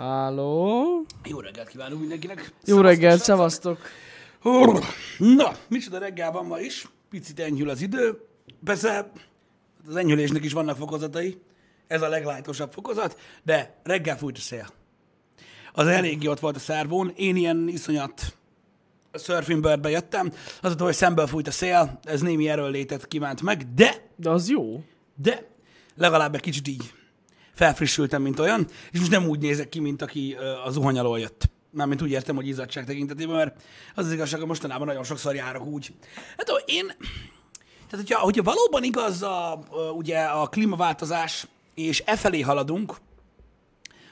Háló? Jó reggelt kívánunk mindenkinek! Jó reggelt, szevasztok! Na, micsoda reggel van ma is. Picit enyhül az idő. Persze az enyhülésnek is vannak fokozatai. Ez a leglájtosabb fokozat, de reggel fújt a szél. Az eléggé ott volt a szervón. Én ilyen iszonyat surfing birdbe jöttem. Azóta, hogy szemből fújt a szél, ez némi erőllétet kívánt meg, de... De az jó. De legalább egy kicsit így felfrissültem, mint olyan, és most nem úgy nézek ki, mint aki a zuhany alól jött. Mármint úgy értem, hogy izzadság tekintetében, mert az az igazság, hogy mostanában nagyon sokszor járok úgy. Hát én, tehát hogyha valóban igaz ugye a klímaváltozás, és efelé haladunk,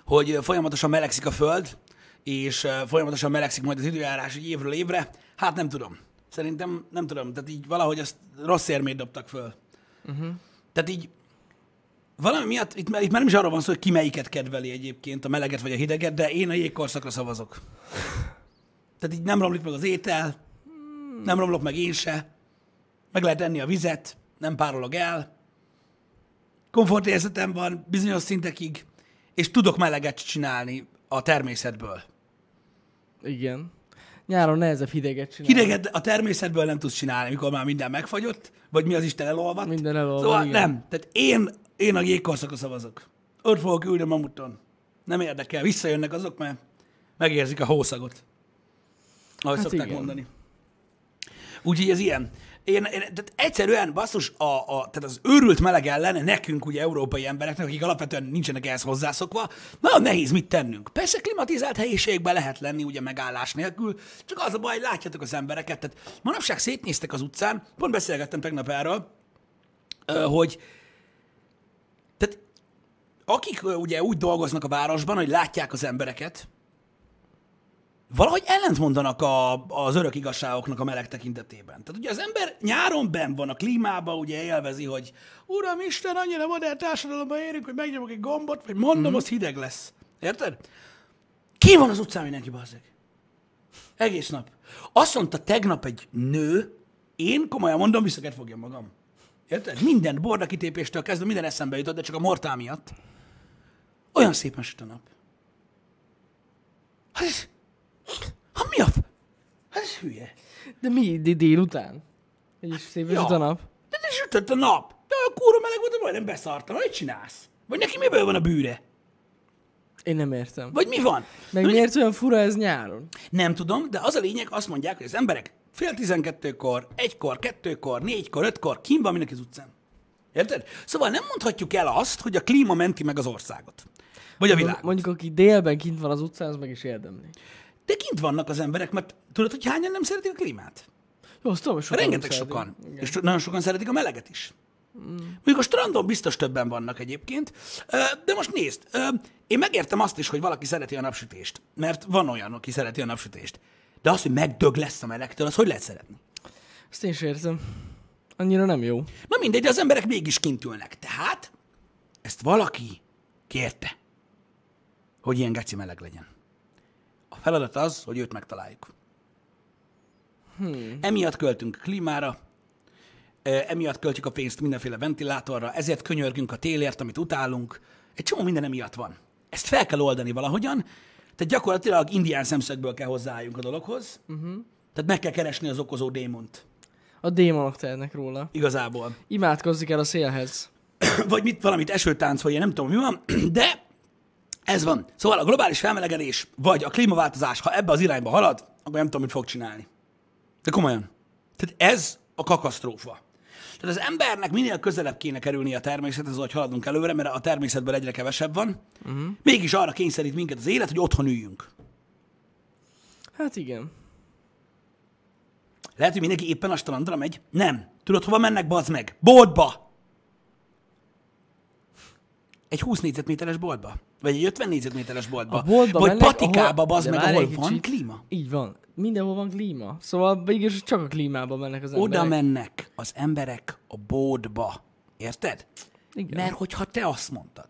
hogy folyamatosan melegszik a föld, és folyamatosan melegszik majd az időjárás egy évről évre, hát nem tudom. Szerintem nem tudom, tehát így valahogy ezt rossz érmét dobtak föl. Uh-huh. Tehát így valami miatt, itt már nem is arról van szó, hogy ki melyiket kedveli egyébként, a meleget vagy a hideget, de én a jégkorszakra szavazok. Tehát így nem romlik meg az étel, nem romlok meg én se, meg lehet enni a vizet, nem párolog el, komfortérzetem van bizonyos szintekig, és tudok meleget csinálni a természetből. Igen. Nyáron nehezebb hideget csinálni. Hideget a természetből nem tudsz csinálni, mikor már minden megfagyott, vagy mi az Isten elolvadt. Minden elolvadt, szóval igen. Nem. Tehát én a jégkorszakra szavazok. Ott fogok ülni a mamuton. Nem érdekel. Visszajönnek azok, mert megérzik a hószagot. Ahogy hát szokták igen mondani. Úgyhogy ez ilyen. Tehát egyszerűen, basszus, tehát az őrült meleg ellen nekünk, ugye, európai embereknek, akik alapvetően nincsenek ehhez hozzászokva, nagyon nehéz mit tennünk. Persze klimatizált helyiségben lehet lenni, ugye, megállás nélkül, csak az a baj, látjátok az embereket. Tehát manapság szétnéztek az utcán, pont beszélgettem tegnap erről, hogy tehát akik ugye úgy dolgoznak a városban, hogy látják az embereket, valahogy ellentmondanak az örök igazságoknak a meleg tekintetében. Tehát ugye az ember nyáron benn van a klímában, ugye élvezi, hogy Uram Isten, annyira modern társadalomban érünk, hogy megnyomok egy gombot, vagy mondom, az hideg lesz. Érted? Ki van az utcán mindenki, bazzeg? Egész nap. Azt mondta tegnap egy nő, én komolyan mondom, visszaket fogjam magam. Érted? Minden bordakitépéstől kezdve minden eszembe jutott, de csak a mortál miatt. Olyan szépen süt a nap. Hát mi a... Hát ez hülye. De mi délután? Vagyis szép süt a nap. De sütött a nap. De a kurva meleg volt, majdnem beszartam. Hogy csinálsz? Vagy neki miből van a bűre? Én nem értem. Vagy mi van? Meg de miért olyan fura ez nyáron? Nem tudom, de az a lényeg, azt mondják, hogy az emberek 11:30-kor, 1-kor, 2-kor, 4-kor, 5-kor kint van mindenki az utcán. Érted? Szóval nem mondhatjuk el azt, hogy a klíma menti meg az országot. Vagy a világot. Mondjuk, aki délben kint van az utcán, az meg is érdemli. De kint vannak az emberek, mert tudod, hogy hányan nem szeretik a klímát? Jó, azt tudom, sokan. Rengeteg sokan. Igen. És nagyon sokan szeretik a meleget is. Mm. Mondjuk a strandon biztos többen vannak egyébként. De most nézd, én megértem azt is, hogy valaki szereti a napsütést. Mert van olyan, aki szereti a napsütést. De az, hogy megdög lesz a melegtől, az hogy lehet szeretni? Ezt én sem érzem. Annyira nem jó. Na mindegy, de az emberek mégis kint ülnek. Tehát ezt valaki kérte, hogy ilyen geci meleg legyen. A feladat az, hogy őt megtaláljuk. Emiatt költünk a klímára, emiatt költjük a pénzt mindenféle ventilátorra, ezért könyörgünk a télért, amit utálunk. Egy csomó minden emiatt van. Ezt fel kell oldani valahogyan, tehát gyakorlatilag indián szemszögből kell hozzáálljunk a dologhoz. Tehát meg kell keresni az okozó démont. A démonok tehetnek róla. Igazából. Imádkozzik el a szélhez. Vagy mit, valamit esőtánc, vagy én nem tudom, mi van, de ez van. Szóval a globális felmelegedés, vagy a klímaváltozás, ha ebbe az irányba halad, akkor nem tudom, mit fog csinálni. De komolyan. Tehát ez a katasztrófa. Tehát az embernek minél közelebb kéne kerülni a természethez, hogy haladunk előre, mert a természetből egyre kevesebb van. Mégis arra kényszerít minket az élet, hogy otthon üljünk. Hát igen. Lehet, hogy mindenki éppen a strandra megy? Nem. Tudod, hova mennek, bazd meg? Boltba! Egy 20 négyzetméteres boltba. Vagy egy 50 négyzetméteres boltba. Vagy mennek, patikába, bazd meg, ahol van klíma. Így van. Mindenhol van klíma. Szóval mégis csak a klímába mennek az emberek. Oda mennek az emberek a boltba. Érted? Igen. Mert hogyha te azt mondtad,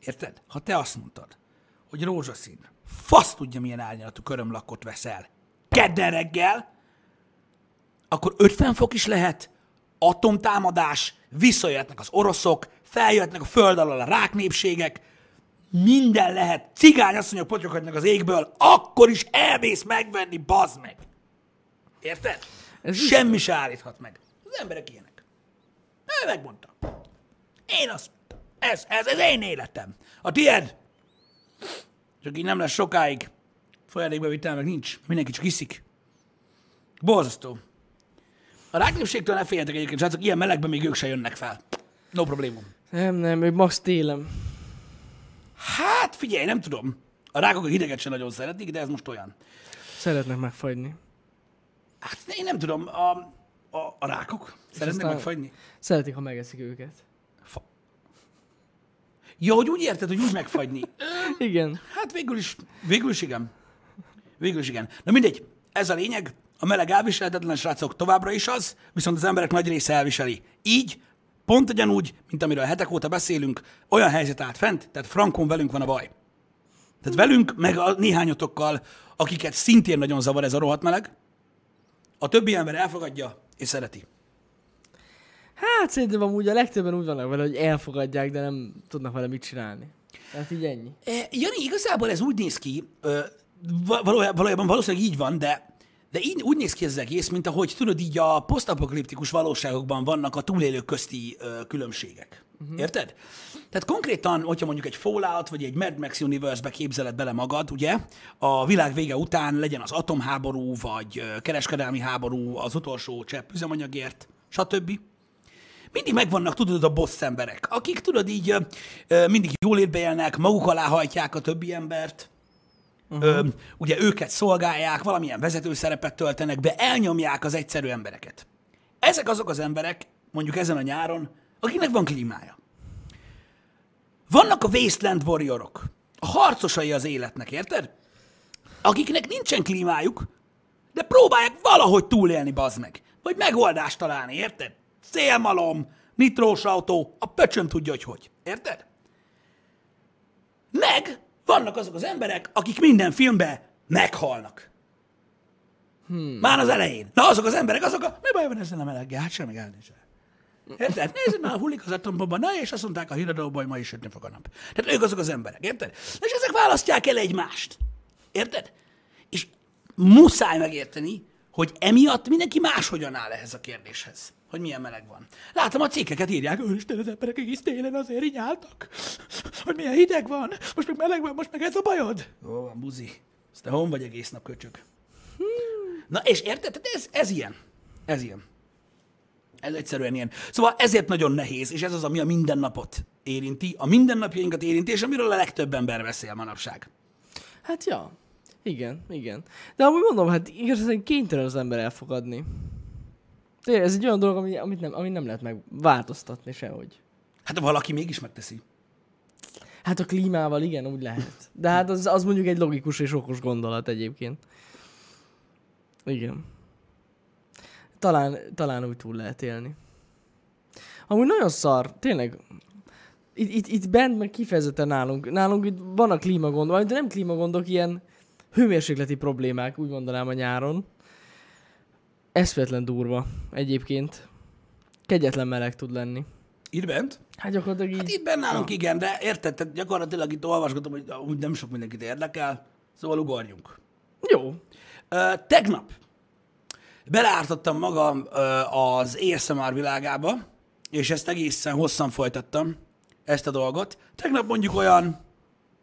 érted? Ha te azt mondtad, hogy rózsaszín, fasz tudja milyen árnyalatú körömlakot veszel kedden reggel, akkor 50 fok is lehet, atomtámadás, visszajöhetnek az oroszok, feljöhetnek a föld alól a ráknépségek, minden lehet, cigányasszonyok potyogatnak az égből, akkor is elmész megvenni, bazd meg. Érted? Ez semmi se állíthat meg. Az emberek ilyenek. Ő megmondta. Én azt mondtam. Ez én életem. A tiéd. Csak így nem lesz sokáig. Folyadékbevitel meg nincs. Mindenki csak iszik. Borzasztó. A ráknépségtől ne féljetek egyébként, srácok, ilyen melegben még ők se jönnek fel. No problémum. Nem, ő max télen. Hát figyelj, nem tudom. A rákok a hideget sem nagyon szeretik, de ez most olyan. Szeretnek megfagyni. Hát én nem tudom, a rákok szeretnek megfagyni? Szeretik, ha megeszik őket. Ja, hogy úgy érted, hogy úgy megfagyni. Igen. Hát végül is igen. Na mindegy, ez a lényeg. A meleg elviselhetetlen, srácok, továbbra is az, viszont az emberek nagy része elviseli. Így, pont ugyanúgy, mint amiről hetek óta beszélünk, olyan helyzet állt fent, tehát frankon velünk van a baj. Tehát velünk, meg a néhányotokkal, akiket szintén nagyon zavar ez a rohadt meleg, a többi ember elfogadja és szereti. Hát szerintem amúgy a legtöbben úgy vannak vele, hogy elfogadják, de nem tudnak vele mit csinálni. Tehát így ennyi. Jani, igazából ez úgy néz ki, valójában valószínűleg így van, de így úgy néz ki ez az egész, mint ahogy tudod, így a posztapokaliptikus valóságokban vannak a túlélők közti különbségek. Uh-huh. Érted? Tehát konkrétan, hogyha mondjuk egy Fallout vagy egy Mad Max Universe-be képzeled bele magad, ugye, a világ vége után legyen az atomháború, vagy kereskedelmi háború, az utolsó csepp üzemanyagért, stb. Mindig megvannak, tudod, a boss emberek, akik, tudod, így mindig jól élnek, maguk alá hajtják a többi embert, ugye őket szolgálják, valamilyen vezető szerepet töltenek be, elnyomják az egyszerű embereket. Ezek azok az emberek, mondjuk ezen a nyáron, akiknek van klímája. Vannak a wasteland warriorok, a harcosai az életnek, érted? Akiknek nincsen klímájuk, de próbálják valahogy túlélni, bazd meg. Vagy megoldást találni, érted? Szélmalom, nitrós autó, a pöcsöm tudja, hogy. Érted? Meg vannak azok az emberek, akik minden filmben meghalnak. Már az elején. Na, azok az emberek, azok a... Mi baj van ezzel a meleggel? Hát semmi elnézse. Érted? Nézd, már hullik az atombomba. Na, és azt mondták a híradóban, hogy ma is sütni fog a nap. Tehát ők azok az emberek, érted? És ezek választják el egymást. Érted? És muszáj megérteni, hogy emiatt mindenki máshogyan áll ehhez a kérdéshez, hogy milyen meleg van. Látom, a cikkeket írják, Isten, az emberek egész télen azért így álltak, hogy milyen hideg van, most meg meleg van, most meg ez a bajod. Jó van, buzi. Ezt te hon vagy egész nap, köcsög. Na és érted? Ez ilyen. Ez egyszerűen ilyen. Szóval ezért nagyon nehéz, és ez az, ami a mindennapot érinti, a mindennapjainkat érinti, és amiről a legtöbb ember beszél manapság. Hát ja, igen. De amúgy mondom, hát igazán kénytelen az ember elfogadni. Tényleg, ez egy olyan dolog, amit nem lehet megváltoztatni sehogy. Hát valaki mégis megteszi. Hát a klímával igen, úgy lehet. De hát az mondjuk egy logikus és okos gondolat egyébként. Igen. Talán úgy túl lehet élni. Amúgy nagyon szar, tényleg. Itt bent meg kifejezetten nálunk itt van a klímagond, de nem klímagondok, ilyen hőmérsékleti problémák, úgy mondanám a nyáron. Eszvetlen durva egyébként. Kegyetlen meleg tud lenni. Itt bent? Hát gyakorlatilag így... Hát itt bent nálunk igen, de érted? Tehát gyakorlatilag itt olvasgatom, hogy úgy nem sok mindenkit érdekel, szóval ugorjunk. Jó. Tegnap beleártottam magam az ASMR világába, és ezt egészen hosszan folytattam, ezt a dolgot. Tegnap mondjuk olyan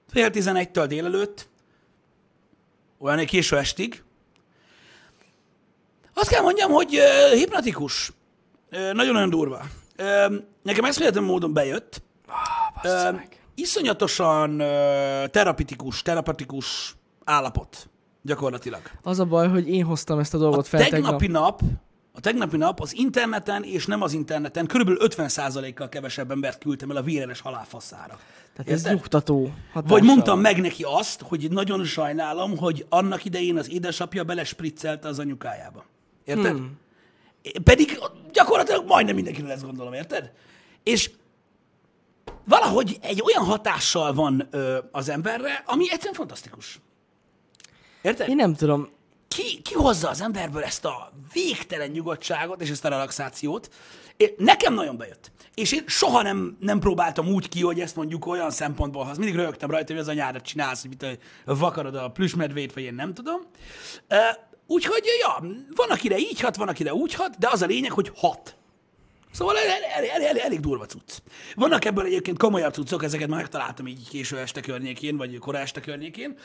fél 11-től délelőtt, olyan egy késő estig. Azt kell mondjam, hogy hipnotikus. Nagyon-nagyon durva. Nekem eszméletlen módon bejött. Iszonyatosan terapeutikus állapot. Gyakorlatilag. Az a baj, hogy én hoztam ezt a dolgot A tegnapi nap az interneten és nem az interneten körülbelül 50%-kal kevesebb embert küldtem el a véreres halálfaszára. Tehát ez nyugtató hatással. Vagy mondtam meg neki azt, hogy nagyon sajnálom, hogy annak idején az édesapja belespriccelte az anyukájába. Érted? Pedig gyakorlatilag majdnem mindenkiről ezt gondolom, érted? És valahogy egy olyan hatással van az emberre, ami egyszerűen fantasztikus. Érted? Én nem tudom. Ki hozza az emberből ezt a végtelen nyugodtságot és ezt a relaxációt? Nekem nagyon bejött. És én soha nem próbáltam úgy ki, hogy ezt mondjuk olyan szempontból használom. Mindig röhögtem rajta, hogy az anyádat csinálsz, hogy mit vakarod a plüsmedvét, vagy én nem tudom. Úgyhogy, ja, van akire így hat, van akire úgy hat, de az a lényeg, hogy hat. Szóval elég durva cucc. Vannak ebből egyébként komolyabb cuccok, ezeket már megtaláltam így késő este környékén, vagy kora este környékén,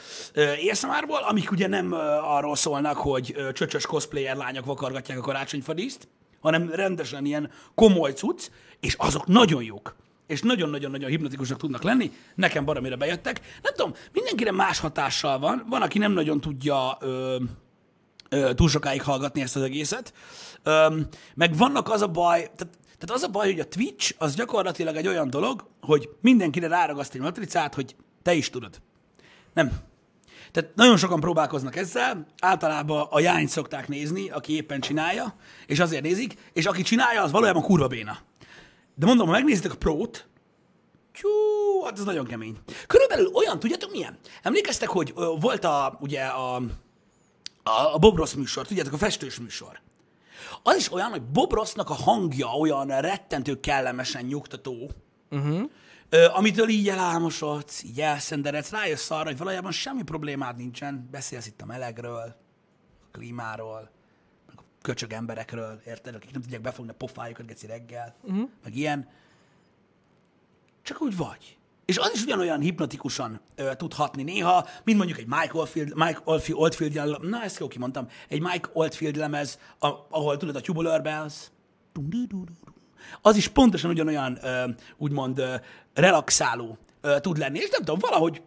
ASMR-ból, amik ugye nem arról szólnak, hogy csöcsös cosplayer lányok vakargatják a karácsonyfadíszt, hanem rendesen ilyen komoly cucc, és azok nagyon jók. És nagyon-nagyon-nagyon hipnotikusak tudnak lenni, nekem baromira bejöttek. Nem tudom, mindenkire más hatással van, van, aki nem nagyon tudja... túl sokáig hallgatni ezt az egészet. Meg vannak az a baj, tehát az a baj, hogy a Twitch az gyakorlatilag egy olyan dolog, hogy mindenkire ráragaszt egy matricát, hogy te is tudod. Nem. Tehát nagyon sokan próbálkoznak ezzel, általában a jányt szokták nézni, aki éppen csinálja, és azért nézik, és aki csinálja, az valójában kurva béna. De mondom, ha megnézitek a prót, tjú, hát ez nagyon kemény. Körülbelül olyan, tudjátok milyen? Emlékeztek, hogy volt a Bob Ross műsor, tudjátok, a festős műsor. Az is olyan, hogy Bob Rossnak a hangja olyan rettentő kellemesen nyugtató, amitől így elálmosodsz, így elszenderedsz, rájössz arra, hogy valójában semmi problémád nincsen, beszélsz itt a melegről, a klímáról, meg a köcsög emberekről, érted, akik nem tudják befogni a pofájukat geci reggel, meg ilyen. Csak úgy vagy. És az is ugyanolyan hipnotikusan tudhatni néha, mint mondjuk egy Mike Oldfield na ezt jó kimondtam, egy Mike Oldfield lemez, ahol tudod a Tubular Bells, az is pontosan ugyanolyan, úgymond relaxáló tud lenni, és nem tudom,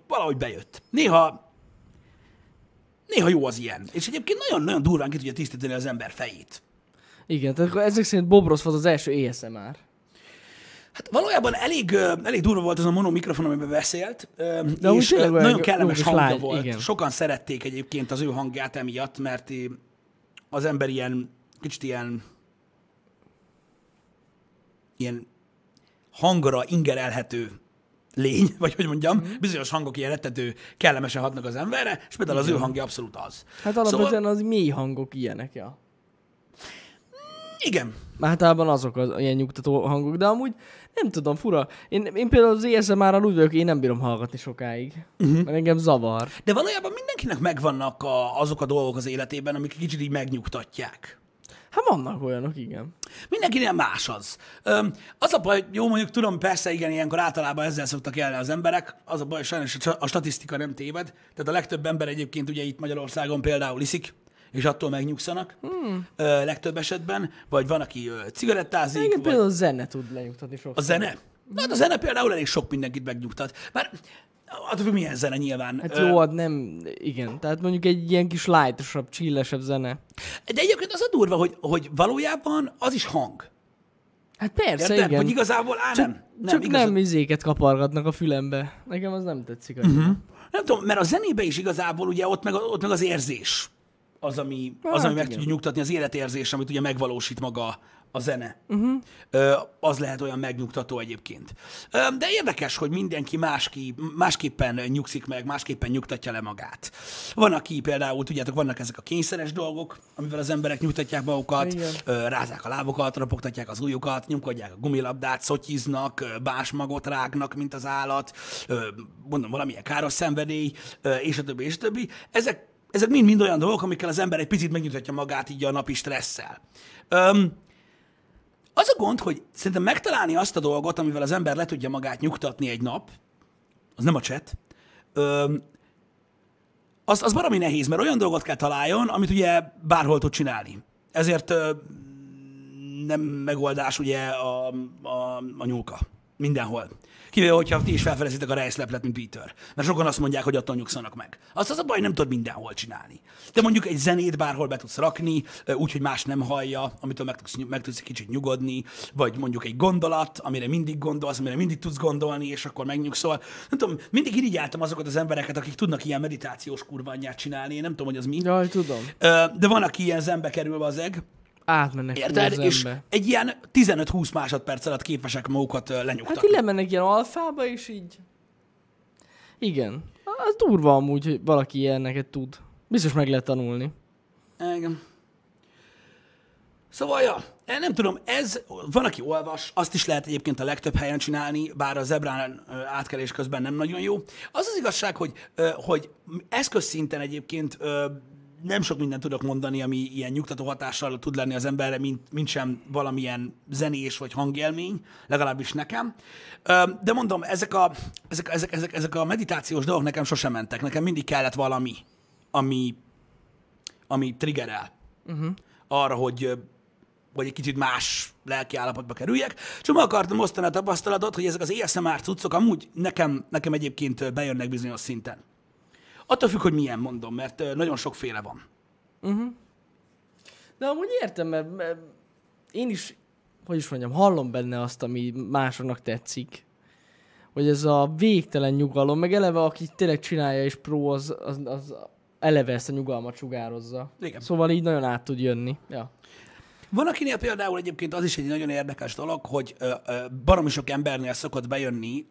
valahogy bejött. Néha jó az ilyen, és egyébként nagyon-nagyon durván ki tudja tisztítani az ember fejét. Igen, tehát ezek szerint Bob Ross volt az első ASMR. Hát valójában elég durva volt az a mono mikrofon, amiben beszélt, de és nagyon kellemes hangja volt. Igen. Sokan szerették egyébként az ő hangját emiatt, mert az ember ilyen, kicsit ilyen hangra ingerelhető lény, vagy hogy mondjam, bizonyos hangok ilyen rettető kellemesen hatnak az emberre, és például az ő hangja abszolút az. Hát alapvetően szóval... az mély hangok ilyenek, ja. Igen. Általában azok az ilyen nyugtató hangok, de amúgy nem tudom, fura. Én például az ASMR-ral úgy vagyok, én nem bírom hallgatni sokáig, mert engem zavar. De valójában mindenkinek megvannak azok a dolgok az életében, amik kicsit így megnyugtatják. Hát vannak olyanok, igen. Mindenkinél más az. Az a baj, jó mondjuk tudom, persze igen, ilyenkor általában ezzel szoktak élni az emberek, az a baj, sajnos a statisztika nem téved, tehát a legtöbb ember egyébként ugye itt Magyarországon például iszik, és attól megnyugszanak legtöbb esetben, vagy van, aki cigarettázik. Igen, vagy... például a zene tud lenyugtatni sokszor. A zene? Na, hát a zene például elég sok mindenkit megnyugtat. Bár attól függ, milyen zene nyilván. Hát jó, hát nem, igen. Tehát mondjuk egy ilyen kis lightosabb, chillesebb zene. De egyébként az a durva, hogy valójában az is hang. Hát persze, érted? Igen. Hogy igazából, nem izéket kapargatnak a fülembe. Nekem az nem tetszik. Nem tudom, mert a zenébe is igazából ugye ott meg az érzés. Az, ami meg tudja nyugtatni, az életérzés, amit ugye megvalósít maga a zene. Az lehet olyan megnyugtató egyébként. De érdekes, hogy mindenki másképpen nyugszik meg, másképpen nyugtatja le magát. Van, aki például, tudjátok, vannak ezek a kényszeres dolgok, amivel az emberek nyugtatják magukat, rázák a lábokat, ropogtatják az ujjukat, nyomkodják a gumilabdát, szotyiznak, básmagot rágnak, mint az állat, mondom, valamilyen káros szenvedély, és a többi, és a többi. Ezek mind olyan dolgok, amikkel az ember egy picit megnyugtatja magát így a napi stresszel. Az a gond, hogy szerintem megtalálni azt a dolgot, amivel az ember le tudja magát nyugtatni egy nap, az nem a cset, az baromi nehéz, mert olyan dolgot kell találjon, amit ugye bárhol tud csinálni. Ezért nem megoldás ugye a nyúlka. Mindenhol. Kivéve, hogyha ti is felfedezitek a rejszleplet, mint Peter. Mert sokan azt mondják, hogy attól nyugszanak meg. Azt az a baj, nem tudod mindenhol csinálni. De mondjuk egy zenét bárhol be tudsz rakni, úgyhogy más nem hallja, amitől meg tudsz egy kicsit nyugodni, vagy mondjuk egy gondolat, amire mindig gondolsz, amire mindig tudsz gondolni, és akkor megnyugszol. Nem tudom, mindig irigyeltem azokat az embereket, akik tudnak ilyen meditációs kurványát csinálni, én nem tudom, hogy az mi. Jaj, tudom. De van, aki ilyen zenbe kerül az eg. Átmennek. Érted? És egy ilyen 15-20 másodperc alatt képesek magukat lenyugtatni. Hát lemennek ilyen alfába, és így... Igen. Az durva amúgy, hogy valaki ilyeneket tud. Biztos meg lehet tanulni. Igen. Szóval, ja, nem tudom, ez, van, aki olvas, azt is lehet egyébként a legtöbb helyen csinálni, bár a zebrán átkelés közben nem nagyon jó. Az az igazság, hogy eszközszinten egyébként nem sok mindent tudok mondani, ami ilyen nyugtató hatással tud lenni az emberre, mint sem valamilyen zenés vagy hangélmény, legalábbis nekem. De mondom, ezek a meditációs dolgok nekem sosem mentek. Nekem mindig kellett valami, ami triggerel arra, hogy egy kicsit más lelki állapotba kerüljek. Csak akartam osztani a tapasztalatot, hogy ezek az ASMR cuccok amúgy nekem egyébként bejönnek bizonyos szinten. Attól függ, hogy milyen, mondom, mert nagyon sokféle van. Uh-huh. De amúgy értem, mert én is, hogy is mondjam, hallom benne azt, ami másoknak tetszik. Hogy ez a végtelen nyugalom, meg eleve, aki tényleg csinálja és pró, az eleve ezt a nyugalmat sugározza. Igen. Szóval így nagyon át tud jönni. Ja. Van, akinél például egyébként az is egy nagyon érdekes dolog, hogy baromi sok embernél szokott bejönni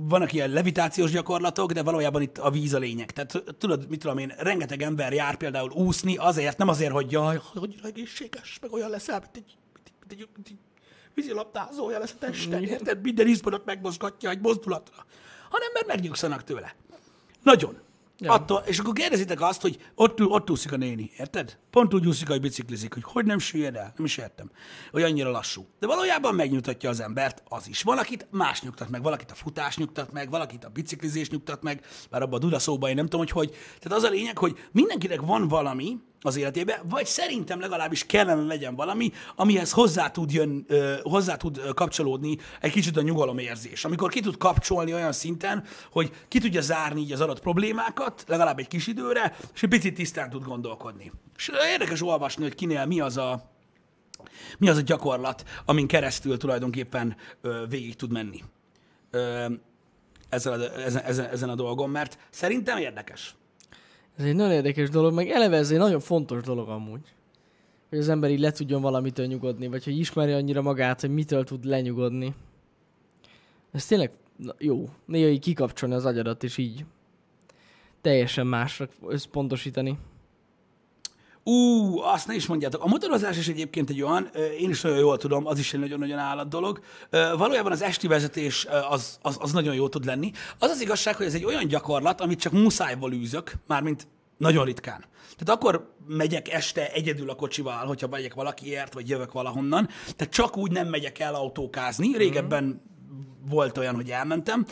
vannak ilyen levitációs gyakorlatok, de valójában itt a víz a lényeg. Tehát tudod, mit tudom én, rengeteg ember jár például úszni azért, nem azért, hogy jaj, hogy egészséges, meg olyan leszel, mint egy vízilabdázó, olyan lesz a testen, érted? Minden izmodat megmozgatja egy mozdulatra, hanem mert megnyugszanak tőle. Nagyon. Ja. Attól, és akkor kérdezitek azt, hogy ott úszik a néni, érted? Pont úgy úszik, hogy biciklizik, hogy nem süllyed el, nem is értem, hogy annyira lassú. De valójában megnyugtatja az embert az is. Valakit más nyugtat meg, valakit a futás nyugtat meg, valakit a biciklizés nyugtat meg, bár abban a dudaszóban én nem tudom, hogy. Tehát az a lényeg, hogy mindenkinek van valami az életében, vagy szerintem legalábbis kellene legyen valami, amihez hozzá tud kapcsolódni egy kicsit a nyugalomérzés. Amikor ki tud kapcsolni olyan szinten, hogy ki tudja zárni így az adott problémákat, legalább egy kis időre, és egy picit tisztán tud gondolkodni. És érdekes olvasni, hogy kinél mi az a gyakorlat, amin keresztül tulajdonképpen végig tud menni ezen a dolgon, mert szerintem érdekes. Ez egy nagyon érdekes dolog, meg eleve ez egy nagyon fontos dolog amúgy. Hogy az ember így le tudjon valamitől nyugodni, vagy hogy ismerje annyira magát, hogy mitől tud lenyugodni. Ez tényleg jó. Néha így kikapcsolni az agyadat, és így teljesen másra összpontosítani. Azt ne is mondjátok. A motorozás is egyébként egy olyan, én is nagyon jól tudom, az is egy nagyon-nagyon állat dolog. Valójában az esti vezetés az nagyon jó tud lenni. Az az igazság, hogy ez egy olyan gyakorlat, amit csak muszájból űzök, mármint nagyon ritkán. Tehát akkor megyek este egyedül a kocsival, hogyha megyek valakiért, vagy jövök valahonnan. Tehát csak úgy nem megyek el autókázni. Régebben volt olyan, hogy elmentem,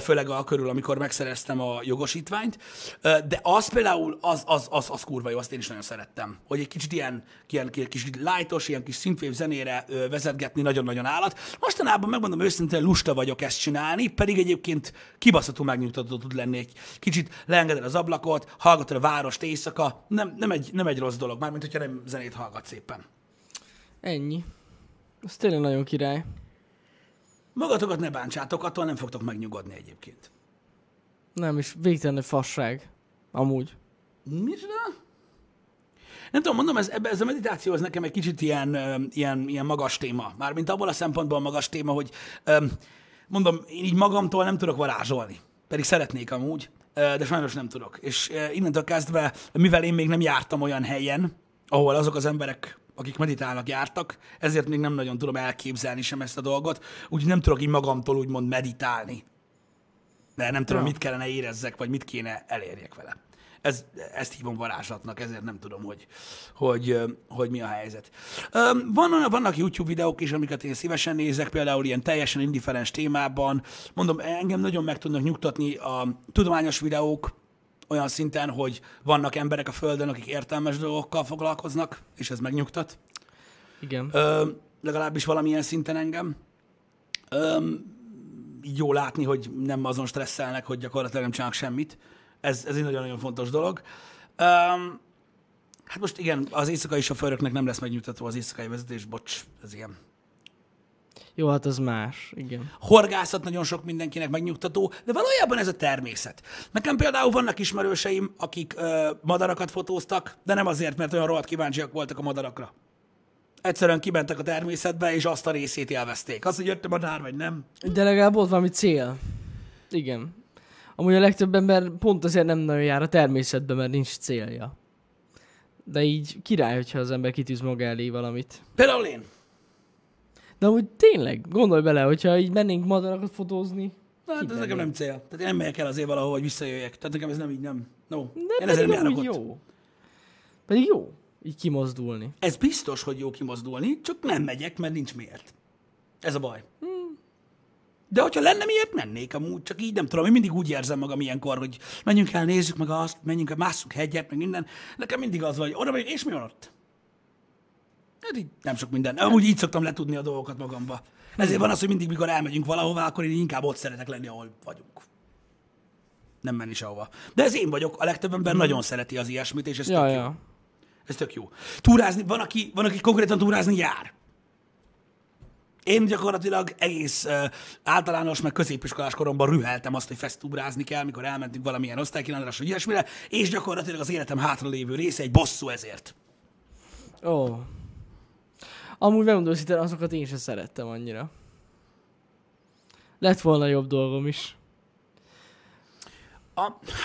főleg a körül, amikor megszereztem a jogosítványt, de az például, az kurva jó, azt én is nagyon szerettem, hogy egy kicsit ilyen kis lightos, ilyen kis synthwave zenére vezetgetni nagyon-nagyon állat. Mostanában megmondom őszintén, lusta vagyok ezt csinálni, pedig egyébként kibaszatú megnyugtató tud lenni, egy kicsit leengeded az ablakot, hallgatod a várost éjszaka, nem egy rossz dolog, mármint hogyha nem zenét hallgatsz éppen. Ennyi. Ez tényleg nagyon király. Magatokat ne bántsátok, attól nem fogtok megnyugodni egyébként. Nem, és végtelenül fasság. Amúgy. Micsoda? Nem tudom, mondom, ez a meditáció az nekem egy kicsit ilyen magas téma. Mármint abból a szempontból magas téma, hogy mondom, én így magamtól nem tudok varázsolni. Pedig szeretnék amúgy, de sajnos nem tudok. És innentől kezdve, mivel én még nem jártam olyan helyen, ahol azok az emberek, akik meditálnak, jártak, ezért még nem nagyon tudom elképzelni sem ezt a dolgot, úgyhogy nem tudok így magamtól úgymond meditálni. De nem tudom, mit kellene érezzek, vagy mit kéne elérjek vele. Ezt hívom varázslatnak, ezért nem tudom, hogy mi a helyzet. Vannak YouTube videók is, amiket én szívesen nézek, például ilyen teljesen indiferens témában. Mondom, engem nagyon meg tudnak nyugtatni a tudományos videók, olyan szinten, hogy vannak emberek a Földön, akik értelmes dolgokkal foglalkoznak, és ez megnyugtat. Igen. Legalábbis valamilyen szinten engem. Jó látni, hogy nem azon stresszelnek, hogy gyakorlatilag nem csinálnak semmit. Ez egy nagyon-nagyon fontos dolog. Hát most igen, az éjszakai sofőröknek nem lesz megnyugtató az éjszakai vezetés, bocs, ez ilyen. Jó, hát az más, igen. Horgászat nagyon sok mindenkinek megnyugtató, de valójában ez a természet. Nekem például vannak ismerőseim, akik madarakat fotóztak, de nem azért, mert olyan rohadt kíváncsiak voltak a madarakra. Egyszerűen kimentek a természetbe, és azt a részét élvezték. Azt, hogy jött a madár, vagy nem. De legalább volt valami cél. Igen. Amúgy a legtöbb ember pont azért nem nagyon jár a természetbe, mert nincs célja. De így király, hogyha az ember kitűz maga elé valamit. Például én! De úgy tényleg, gondolj bele, hogyha így mennénk madarakat fotózni. Na, hát ez nekem nem cél. Tehát én nem megyek el azért valahol, hogy visszajöjjek. Tehát nekem ez nem így nem. No. De ez nem úgy jó. Pedig jó így kimozdulni. Ez biztos, hogy jó kimozdulni, csak nem megyek, mert nincs miért. Ez a baj. De hogyha lenne miért, mennék amúgy, csak így nem tudom, én mindig úgy érzem magam ilyenkor, hogy menjünk el, nézzük meg azt, menjünk el, másszunk hegyet, meg minden. Nekem mindig az van, hogy oda megyek, és mi van ott? Hát így nem sok minden. Amúgy így szoktam letudni a dolgokat magamba. Ezért van az, hogy mindig, mikor elmegyünk valahová, akkor én inkább ott szeretek lenni, ahol vagyunk. Nem menni sehova. De ez én vagyok, a legtöbb ember nagyon szereti az ilyesmit, és ez tök jó. Ez tök jó. Túrázni, van, aki konkrétan túrázni jár. Én gyakorlatilag egész általános, meg középiskolás koromban rüheltem azt, hogy fesztúbrázni kell, mikor elmentünk valamilyen osztálykilándulásra, vagy ilyesmire, és gyakorlatilag az életem hátralévő része egy bosszú ezért. Ó. Amúgy megmondom, hogy azokat én sem szerettem annyira. Lett volna jobb dolgom is.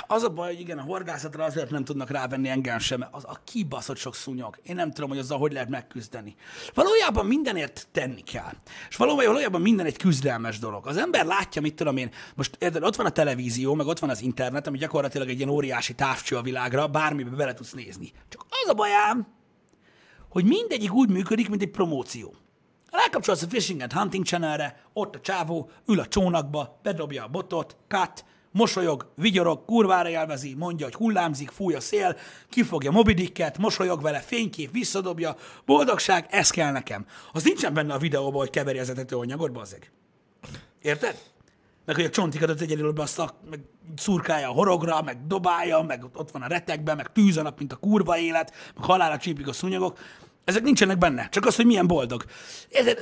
Az a baj, hogy igen, a horgászatra azért nem tudnak rávenni engem sem, az a kibaszott sok szúnyog. Én nem tudom, hogy azzal hogy lehet megküzdeni. Valójában mindenért tenni kell. És valójában minden egy küzdelmes dolog. Az ember látja, mit tudom én, most érted, ott van a televízió, meg ott van az internet, ami gyakorlatilag egy ilyen óriási távcső a világra, bármibe bele tudsz nézni. Csak az a bajám, hogy mindegyik úgy működik, mint egy promóció. Rákapcsolsz a Fishing and Hunting channelre, ott a csávó ül a csónakba, bedobja a botot, cut, mosolyog, vigyorog, kurvára élvezi, mondja, hogy hullámzik, fúj a szél, kifogja Moby Dicket, mosolyog vele, fénykép, visszadobja, boldogság, ez kell nekem. Az nincsen benne a videóban, hogy keveri az etetőanyagot, bazzeg. Érted? Meg hogy a csontikadat egyedül basszak, meg szurkálja a horogra, meg dobálja, meg ott van a retekben, meg tűz a nap, mint a kurva élet, meg halálra csípik a szúnyogok. Ezek nincsenek benne, csak az, hogy milyen boldog.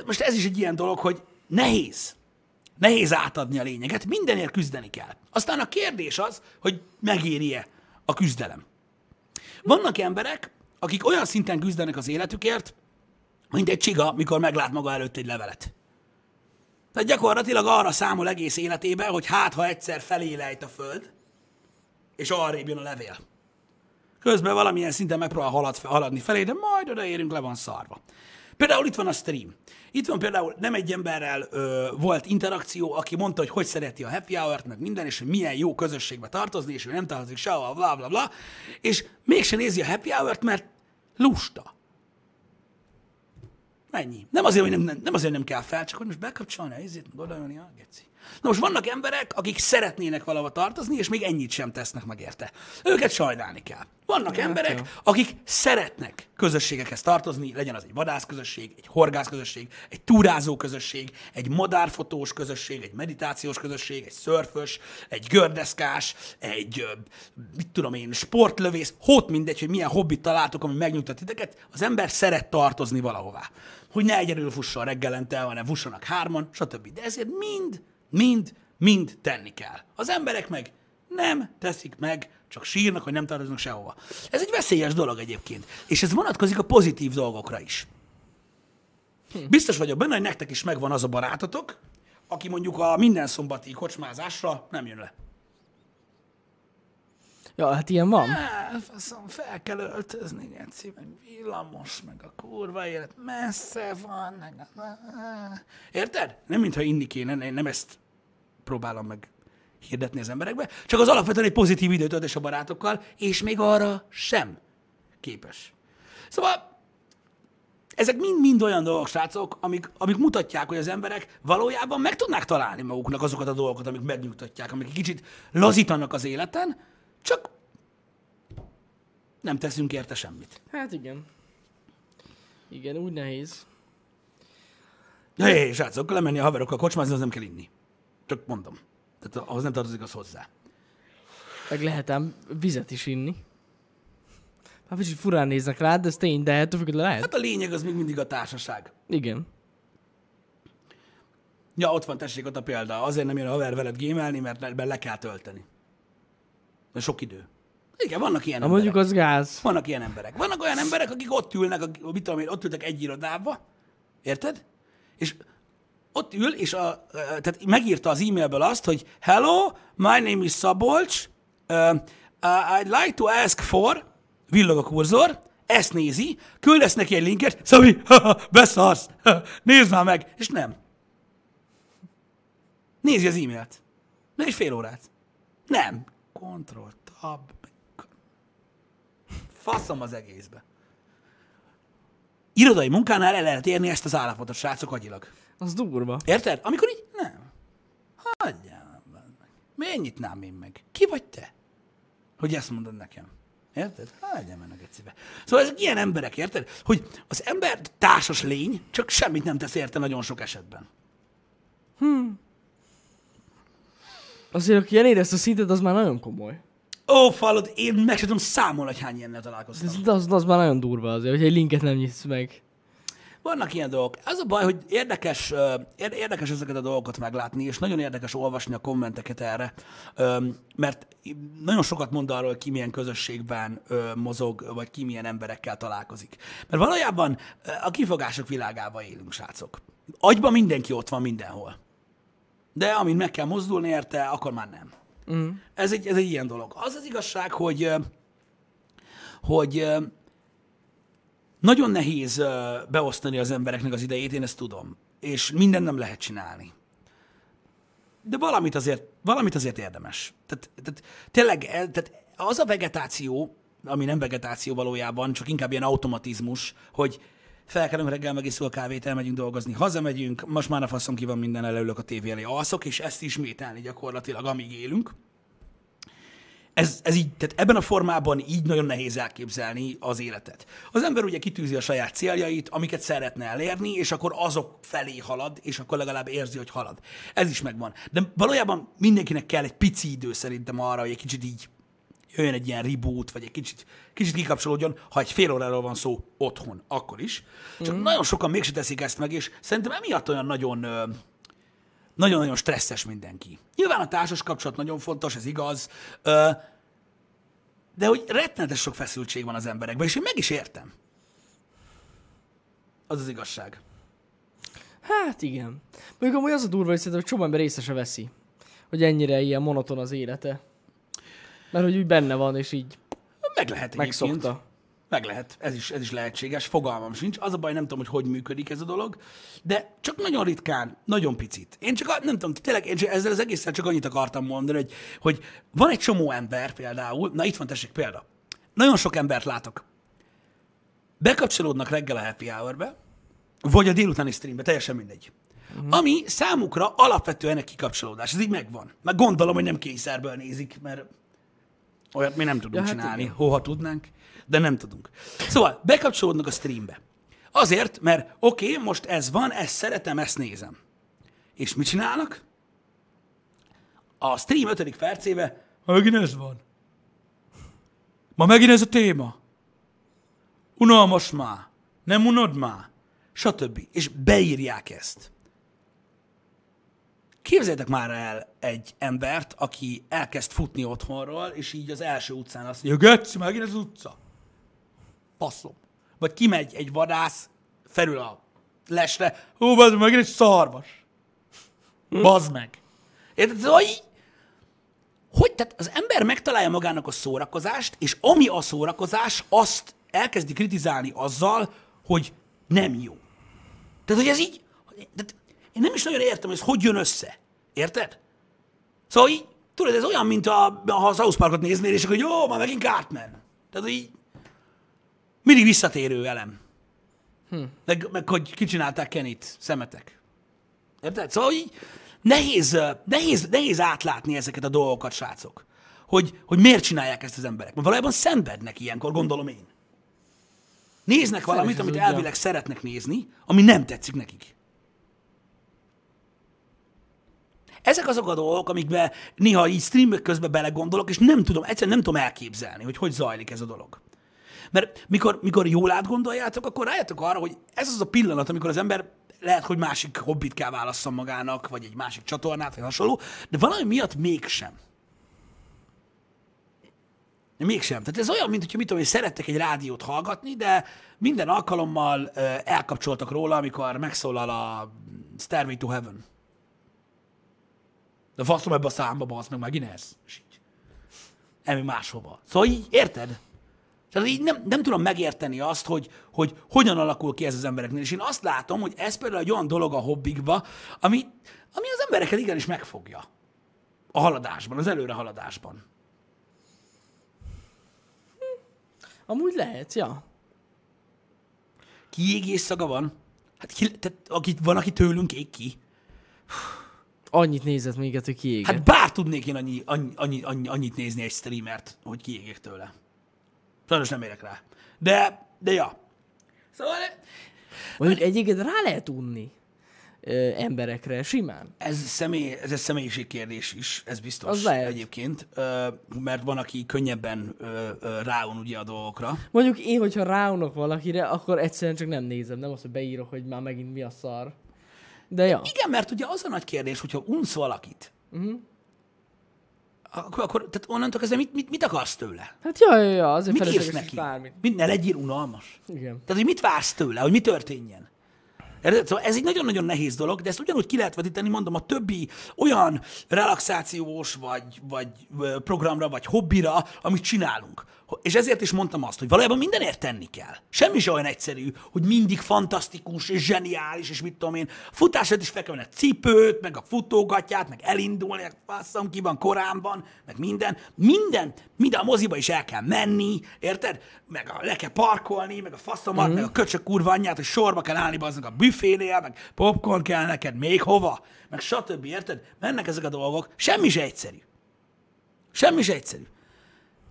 Most ez is egy ilyen dolog, hogy nehéz. Nehéz átadni a lényeget, mindenért küzdeni kell. Aztán a kérdés az, hogy megéri-e a küzdelem. Vannak emberek, akik olyan szinten küzdenek az életükért, mint egy csiga, mikor meglát maga előtt egy levelet. Tehát gyakorlatilag arra számol egész életében, hogy hát, ha egyszer felé lejt a föld, és arrébb jön a levél. Közben valamilyen szinten megpróbál haladni felé, de majd odaérünk, le van szarva. Például itt van a stream. Itt van például, nem egy emberrel volt interakció, aki mondta, hogy szereti a happy hour-t, meg minden, és hogy milyen jó közösségbe tartozni, és hogy nem tartozik sehova, bla, bla, bla, és mégsem nézi a happy hour-t, mert lusta. Mennyi? Nem azért, hogy nem azért nem kell fel, csak hogy most bekapcsolni, ezért gondolni, a geci. Na most vannak emberek, akik szeretnének valahova tartozni, és még ennyit sem tesznek meg érte. Őket sajnálni kell. Vannak emberek, akik szeretnek közösségekhez tartozni, legyen az egy vadászközösség, egy horgászközösség, egy túrázóközösség, egy madárfotós közösség, egy meditációs közösség, egy szörfös, egy gördeszkás, egy, mit tudom én, sportlövész, hót mindegy, hogy milyen hobbit találtok, ami megnyugtat titeket, az ember szeret tartozni valahová. Hogy ne egyedül fusson reggelente, hanem fussanak hárman, stb. De ezért mind tenni kell. Az emberek meg nem teszik meg, csak sírnak, hogy nem tartoznak sehova. Ez egy veszélyes dolog egyébként, és ez vonatkozik a pozitív dolgokra is. Biztos vagyok benne, hogy nektek is megvan az a barátotok, aki mondjuk a minden szombati kocsmázásra nem jön le. Ja, hát ilyen van. Faszom, fel kell öltözni, Genci, meg villamos, meg a kurva élet messze van. Meg a... Érted? Nem mintha inni kéne, én nem ezt próbálom meg hirdetni az emberekbe, csak az alapvetően egy pozitív időt adás a barátokkal, és még arra sem képes. Szóval ezek mind-mind olyan dolgok, srácok, amik mutatják, hogy az emberek valójában meg tudnák találni maguknak azokat a dolgokat, amik megnyugtatják, amik kicsit lazítanak az életen, csak nem teszünk érte semmit. Hát igen. Igen, úgy nehéz. Hé, srácok, lemenni a haverokkal kocsmázni, az nem kell inni. Csak mondom. Tehát ahhoz nem tartozik az hozzá. Meg lehet ám vizet is inni. Már kicsit furán néznek rád, de ez tény, de ettől függetlenül lehet. Hát a lényeg az még mindig a társaság. Igen. Ja, ott van, tessék, ott a példa. Azért nem jön a haver veled gémelni, mert le kell tölteni. De sok idő. Igen, vannak ilyen emberek. Mondjuk az gáz. Vannak ilyen emberek. Vannak olyan emberek, akik ott ülnek, ott ültek egy irodába, érted? És ott ül, és tehát megírta az e-mailből azt, hogy hello, my name is Szabolcs, I'd like to ask for, villog a kurzor, ezt nézi, küldesz neki egy linket, Szabi, beszarsz, nézd már meg, és nem. Nézi az e-mailt. De egy fél órát. Nem. Control, tab. Faszom az egészbe. Irodai munkánál el lehet érni ezt az állapotot, srácok, agyilag. Az durva. Érted? Amikor így nem. Hagyjál meg. Miért nyitnám én meg? Ki vagy te? Hogy ezt mondod nekem. Érted? Hagyjál meg egyszerűen. Szóval ezek ilyen emberek, érted? Hogy az ember társas lény, csak semmit nem tesz érte nagyon sok esetben. Azért, aki elér ezt a szintet, az már nagyon komoly. Ó, fallod, én meg sem tudom számolni, hogy hány ilyennel találkoztam. Az már nagyon durva azért, hogy egy linket nem nyitsz meg. Vannak ilyen dolgok. Az a baj, hogy érdekes ezeket a dolgokat meglátni, és nagyon érdekes olvasni a kommenteket erre, mert nagyon sokat mond arról, ki milyen közösségben mozog, vagy ki milyen emberekkel találkozik. Mert valójában a kifogások világában élünk, srácok. Agyban mindenki ott van mindenhol. De amint meg kell mozdulni érte, akkor már nem. Mm. Ez egy ilyen dolog. Az az igazság, hogy nagyon nehéz beosztani az embereknek az idejét, én ezt tudom. És mindent nem lehet csinálni. De valamit azért érdemes. Tehát tényleg az a vegetáció, ami nem vegetáció valójában, csak inkább ilyen automatizmus, hogy felkelünk reggel, megiszunk a kávét, elmegyünk dolgozni, hazamegyünk, most már a faszom ki van minden, leülök a tévé elé, alszok, és ezt ismételni gyakorlatilag, amíg élünk. Ez így, tehát ebben a formában így nagyon nehéz elképzelni az életet. Az ember ugye kitűzi a saját céljait, amiket szeretne elérni, és akkor azok felé halad, és akkor legalább érzi, hogy halad. Ez is megvan. De valójában mindenkinek kell egy pici idő szerintem arra, hogy egy kicsit így jöjjön egy ilyen reboot, vagy egy kicsit kikapcsolódjon, ha egy fél óráról van szó otthon, akkor is. Csak nagyon sokan mégse teszik ezt meg, és szerintem emiatt olyan nagyon-nagyon stresszes mindenki. Nyilván a társas kapcsolat nagyon fontos, ez igaz, de hogy rettenetes sok feszültség van az emberekben, és én meg is értem. Az az igazság. Hát igen. Még amúgy az a durva, hogy szerintem, hogy csomó ember észre se veszi, hogy ennyire ilyen monoton az élete. Mert hogy úgy benne van, és így meg lehet megszokta. Meg lehet, ez is lehetséges, fogalmam sincs. Az a baj, nem tudom, hogy működik ez a dolog, de csak nagyon ritkán, nagyon picit. Én csak nem tudom, tényleg én ezzel az egészen csak annyit akartam mondani, hogy van egy csomó ember például, na itt van tessék példa, nagyon sok embert látok. Bekapcsolódnak reggel a happy hour-be, vagy a délutáni streambe, teljesen mindegy. Ami számukra alapvetően egy kikapcsolódás, ez így megvan. Meg gondolom, hogy nem kényszerből nézik, mert olyat mi nem tudunk csinálni, ha tudnánk, de nem tudunk. Szóval bekapcsolódnak a streambe. Azért, mert oké, most ez van, ezt szeretem, ezt nézem. És mit csinálnak? A stream 5. percébe megint ez van. Ma megint ez a téma. Unalmas már. Nem unod már. Stb. És beírják ezt. Képzeljétek már el egy embert, aki elkezd futni otthonról, és így az első utcán azt mondja, Götz, megint az utca. Passzom. Vagy kimegy egy vadász, felül a lesre, hú, bazd meg, megint egy szarvas. Bazd meg. Érted? Hogy tehát az ember megtalálja magának a szórakozást, és ami a szórakozás, azt elkezdi kritizálni azzal, hogy nem jó. Tehát, hogy ez így... Én nem is nagyon értem, hogy ez hogy jön össze. Érted? Szóval így, tudod, ez olyan, mint ha a South Parkot néznél, és akkor, hogy jó, már megint Cartman. Tehát így mindig visszatérő elem. Meg hogy kicsinálták Kennyt, szemetek. Érted? Szóval így nehéz átlátni ezeket a dolgokat, srácok. Hogy miért csinálják ezt az emberek. Mert valójában szenvednek ilyenkor, gondolom én. Néznek valamit, amit elvileg szeretnek nézni, ami nem tetszik nekik. Ezek azok a dolgok, amikbe néha így streamek közben belegondolok, és egyszerűen nem tudom elképzelni, hogy zajlik ez a dolog. Mert mikor jól átgondoljátok, akkor rájöttök arra, hogy ez az a pillanat, amikor az ember lehet, hogy másik hobbit kell válasszon magának, vagy egy másik csatornát, vagy hasonló, de valami miatt mégsem. Mégsem. Tehát ez olyan, mint hogyha, mit tudom, hogy szerettek egy rádiót hallgatni, de minden alkalommal elkapcsoltak róla, amikor megszólal a Stairway to Heaven. De faszom ebbe a számba, basz, meg megint ez. És így. Elmi máshova. Szóval így, érted? Tehát így nem tudom megérteni azt, hogy hogyan alakul ki ez az embereknél. És én azt látom, hogy ez például egy olyan dolog a hobbikba, ami az embereket igenis megfogja. A haladásban, az előrehaladásban. Amúgy lehet, ja. Kiégés szaga van. Hát van, aki tőlünk ég ki. Annyit nézett minket, hogy kiéget. Hát bár tudnék én annyit nézni egy streamert, hogy kiégek tőle. Sajnos nem érek rá. De ja. Szóval... Vagy egyébként rá lehet unni emberekre, simán. Ez személyiség kérdés is, ez biztos egyébként. Mert van, aki könnyebben ráun ugye a dolgokra. Mondjuk én, hogyha ráunok valakire, akkor egyszerűen csak nem nézem. Nem azt, hogy beírok, hogy már megint mi a szar. De ja. Igen, mert ugye az a nagy kérdés, hogyha unsz valakit, akkor tehát onnantól kezdve mit akarsz tőle? Hát ja, azért felesleges is bármit. Mit ne legyél unalmas. Igen. Tehát, hogy mit vársz tőle, hogy mi történjen? Szóval ez egy nagyon-nagyon nehéz dolog, de ezt ugyanúgy ki lehet vetíteni, mondom, a többi olyan relaxációs, vagy programra, vagy hobbira, amit csinálunk. És ezért is mondtam azt, hogy valójában mindenért tenni kell. Semmi sem olyan egyszerű, hogy mindig fantasztikus és zseniális, és mit tudom én, futását is fel kell venni a cipőt, meg a futógatját, meg elindulni, meg faszom ki van, korán van, meg minden a moziba is el kell menni, érted? Meg le kell parkolni, meg a faszomat, meg a köcsök kurva anyját, hogy sorba kell állni bazznak a büfénél, meg popcorn kell neked, még hova, meg stb. Érted? Mennek ezek a dolgok, semmi sem egyszerű. Semmi sem egyszerű.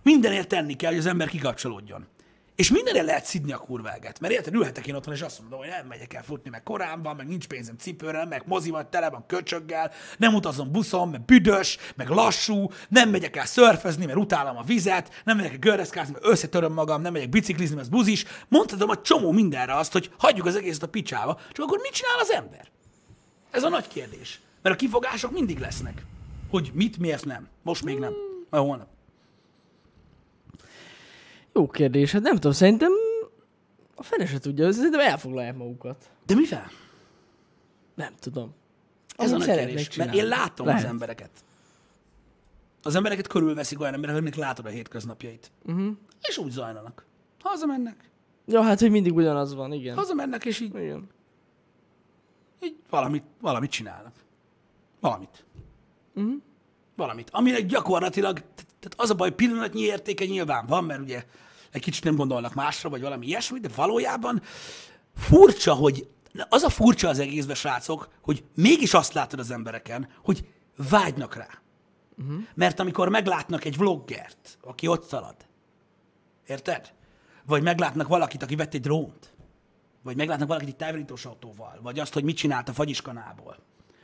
Mindenért tenni kell, hogy az ember kikapcsolódjon. És mindenért lehet szidni a kurváget. Mert érted, ülhetek én otthon, és azt mondom, hogy nem megyek el futni, meg korán van, meg nincs pénzem cipőre, meg mozi van, tele van köcsöggel, nem utazom buszon, meg büdös, meg lassú, nem megyek el szörfezni, mert utálom a vizet, nem megyek el görreszkázni, mert összetöröm magam, nem megyek biciklizni, mert ez buzis. Mondhatom a csomó mindenre azt, hogy hagyjuk az egészet a picsába, csak akkor mit csinál az ember? Ez a nagy kérdés. Mert a kifogások mindig lesznek. Hogy mit, miért nem. Most még nem. Majd holnap. Jó kérdés, hát nem tudom, szerintem a fene se tudja, szerintem elfoglalják magukat. De mivel? Nem tudom. Ez a nagy kérdés, mert én látom az embereket. Az embereket körülveszik olyan emberek, akiknek látod a hétköznapjait. És úgy zajlanak. Hazamennek. Ja, hát, hogy mindig ugyanaz van, igen. Hazamennek, és így, igen. Így valamit csinálnak. Valamit. Valamit. Aminek gyakorlatilag... Tehát az a baj, pillanatnyi értéke nyilván van, mert ugye egy kicsit nem gondolnak másra, vagy valami ilyesmi, de valójában furcsa, hogy az a furcsa az egészben, srácok, hogy mégis azt látod az embereken, hogy vágynak rá. Mert amikor meglátnak egy vloggert, aki ott szalad, érted? Vagy meglátnak valakit, aki vett egy drónt, vagy meglátnak valakit egy távirítós autóval, vagy azt, hogy mit csinált a fagyiskanából,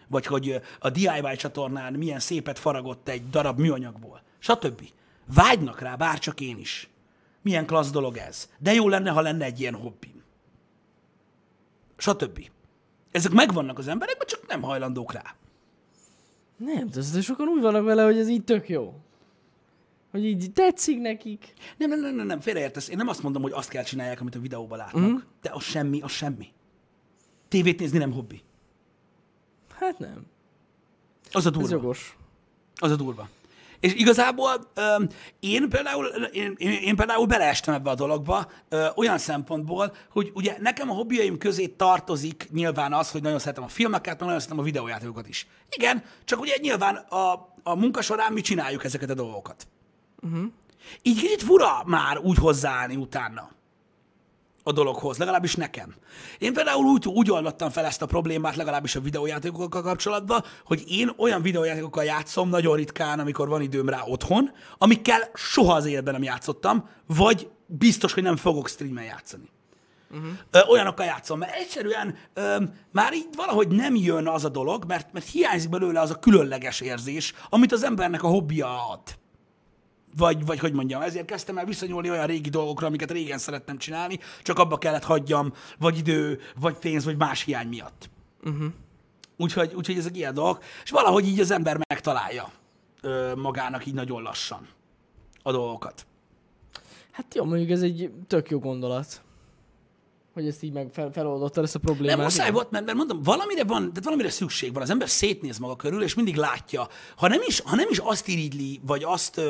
vagy hogy a DIY csatornán milyen szépet faragott egy darab műanyagból, stb. Vágynak rá, bárcsak én is. Milyen klassz dolog ez. De jó lenne, ha lenne egy ilyen hobbim. Stb. Ezek megvannak az emberekben, csak nem hajlandók rá. Nem, de sokan úgy vannak vele, hogy ez így tök jó. Hogy így tetszik nekik. Nem, félreértesz. Én nem azt mondom, hogy azt kell csinálják, amit a videóban látnak. De az semmi, az semmi. Tévét nézni nem hobbi. Hát nem. Az a durva. Ez jogos. Az a durva. És igazából én például beleestem ebbe a dologba olyan szempontból, hogy ugye nekem a hobbiaim közé tartozik nyilván az, hogy nagyon szeretem a filmeket, meg nagyon szeretem a videójátékokat is. Igen, csak ugye nyilván a munka során mi csináljuk ezeket a dolgokat. Így kicsit fura már úgy hozzáállni utána a dologhoz, legalábbis nekem. Én például úgy oldottam fel ezt a problémát, legalábbis a videójátékokkal kapcsolatban, hogy én olyan videójátékokkal játszom nagyon ritkán, amikor van időm rá otthon, amikkel soha az életben nem játszottam, vagy biztos, hogy nem fogok streamen játszani. Olyanokkal játszom, mert egyszerűen már így valahogy nem jön az a dolog, mert hiányzik belőle az a különleges érzés, amit az embernek a hobbija ad. Vagy hogy mondjam, ezért kezdtem el visszanyúlni olyan régi dolgokra, amiket régen szerettem csinálni, csak abba kellett hagyjam, vagy idő, vagy pénz, vagy más hiány miatt. Úgyhogy ezek ilyen dolgok. És valahogy így az ember megtalálja magának így nagyon lassan a dolgokat. Hát jó, mondjuk ez egy tök jó gondolat. hogy ezt így meg feloldotta ezt a problémát. Nem muszáj volt, mert mondom, valamire van, tehát valamire szükség van. Az ember szétnéz maga körül, és mindig látja. Ha nem is azt irigyli, vagy azt,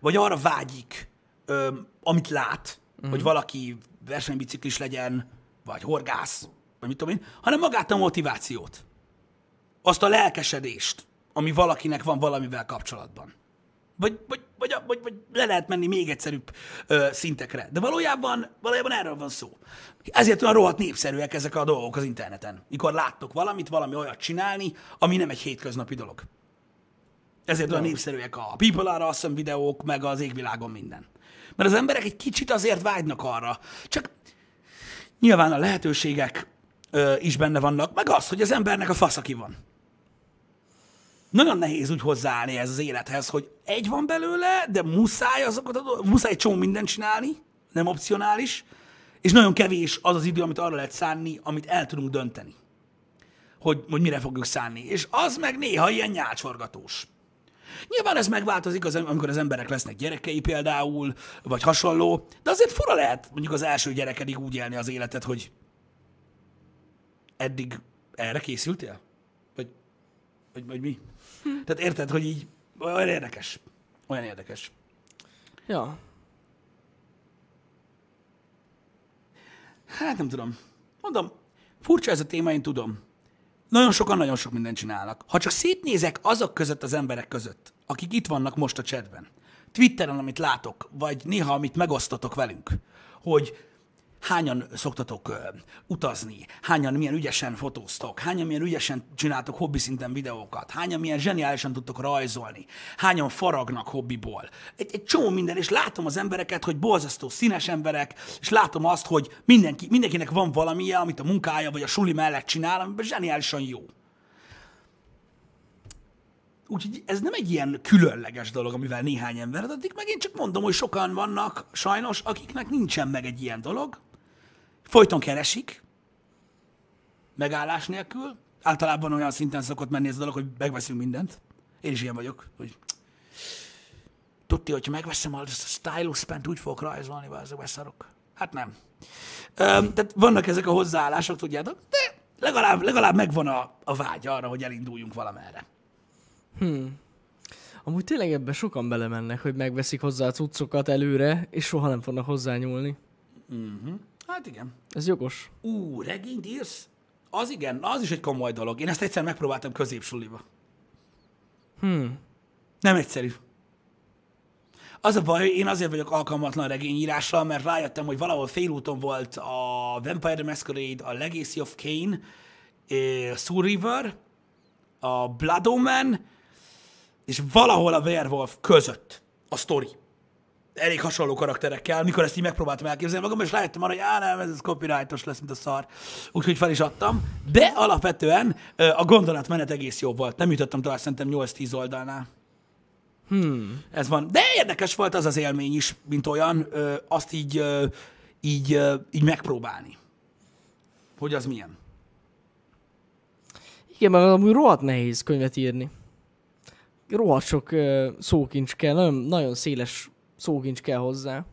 vagy arra vágyik, amit lát, hogy valaki versenybiciklis legyen, vagy horgász, vagy mit tudom én, hanem magát a motivációt. Azt a lelkesedést, ami valakinek van valamivel kapcsolatban. Vagy le lehet menni még egyszerűbb szintekre. De valójában erről van szó. Ezért olyan rohadt népszerűek ezek a dolgok az interneten. Mikor láttok valamit, valami olyat csinálni, ami nem egy hétköznapi dolog. Ezért olyan népszerűek a People Are Awesome videók, meg az égvilágon minden. Mert az emberek egy kicsit azért vágynak arra. Csak nyilván a lehetőségek is benne vannak, meg az, hogy az embernek a faszaki van. Nagyon nehéz úgy hozzáállni ez az élethez, hogy egy van belőle, de muszáj csomó mindent csinálni, nem opcionális, és nagyon kevés az az idő, amit arra lehet szánni, amit el tudunk dönteni, hogy mire fogjuk szánni. És az meg néha ilyen nyálcsorgatós. Nyilván ez megváltozik, amikor az emberek lesznek gyerekei például, vagy hasonló, de azért fura lehet mondjuk az első gyerekedik úgy élni az életet, hogy eddig erre készültél? Vagy mi? Tehát érted, hogy így olyan érdekes. Olyan érdekes. Ja. Hát nem tudom. Mondom, furcsa ez a téma, én tudom. Nagyon sokan nagyon sok mindent csinálnak. Ha csak szétnézek azok között az emberek között, akik itt vannak most a chatben, Twitteren, amit látok, vagy néha, amit megosztatok velünk, hogy hányan szoktatok utazni, hányan milyen ügyesen fotóztok, hányan milyen ügyesen csináltok hobbi szinten videókat, hányan milyen zseniálisan tudtok rajzolni, hányan faragnak hobbiból. Egy csomó minden, és látom az embereket, hogy borzasztó színes emberek, és látom azt, hogy mindenkinek van valamilyen, amit a munkája vagy a suli mellett csinál, amiben zseniálisan jó. Úgyhogy ez nem egy ilyen különleges dolog, amivel néhány ember addig, meg én csak mondom, hogy sokan vannak sajnos, akiknek nincsen meg egy ilyen dolog, folyton keresik, megállás nélkül. Általában olyan szinten szokott menni ez a dolog, hogy megveszünk mindent. Én is ilyen vagyok, hogy tudti, hogyha megveszem ezt a stylus pent, úgy fogok rajzolni, azért beszarok. Hát nem. Tehát vannak ezek a hozzáállások, tudjátok, de legalább megvan a vágy arra, hogy elinduljunk valamerre. Amúgy tényleg ebben sokan belemennek, hogy megveszik hozzá a cuccokat előre, és soha nem fognak hozzányúlni. Hát igen. Ez jogos. Regényt írsz? Az igen, az is egy komoly dolog. Én ezt egyszer megpróbáltam középsuliba. Nem egyszerű. Az a baj, hogy én azért vagyok alkalmatlan regényírásra, mert rájöttem, hogy valahol félúton volt a Vampire the Masquerade, a Legacy of Kain, Soul River, a Blood Omen, és valahol a Werewolf között a sztori. Elég hasonló karakterekkel, mikor ezt így megpróbáltam elképzelni magam, és rájöttem arra, hogy ez copyrightos lesz, mint a szar. Úgyhogy fel is adtam. De alapvetően a gondolatmenet egész jó volt. Nem jutottam tovább, szerintem 8-10 oldalnál. Ez van. De érdekes volt az az élmény is, mint olyan, azt így megpróbálni. Hogy az milyen. Igen, mert amúgy rohadt nehéz könyvet írni. Rohadt sok szókincs kell, nagyon, nagyon széles szókincs kell hozzá.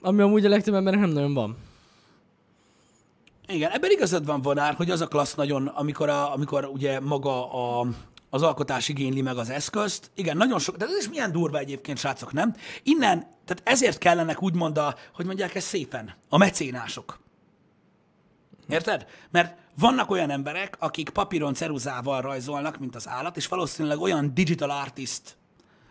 Ami amúgy a legtöbb embernek nem nagyon van. Igen, ebben igazad van, Vonár, hogy az a klassz nagyon, amikor ugye maga az alkotás igényli meg az eszközt. Igen, nagyon sok, de ez is milyen durva egyébként, srácok, nem? Innen, tehát ezért kellenek úgymond hogy mondják ezt szépen, a mecénások. Érted? Mert vannak olyan emberek, akik papíron ceruzával rajzolnak, mint az állat, és valószínűleg olyan digital artist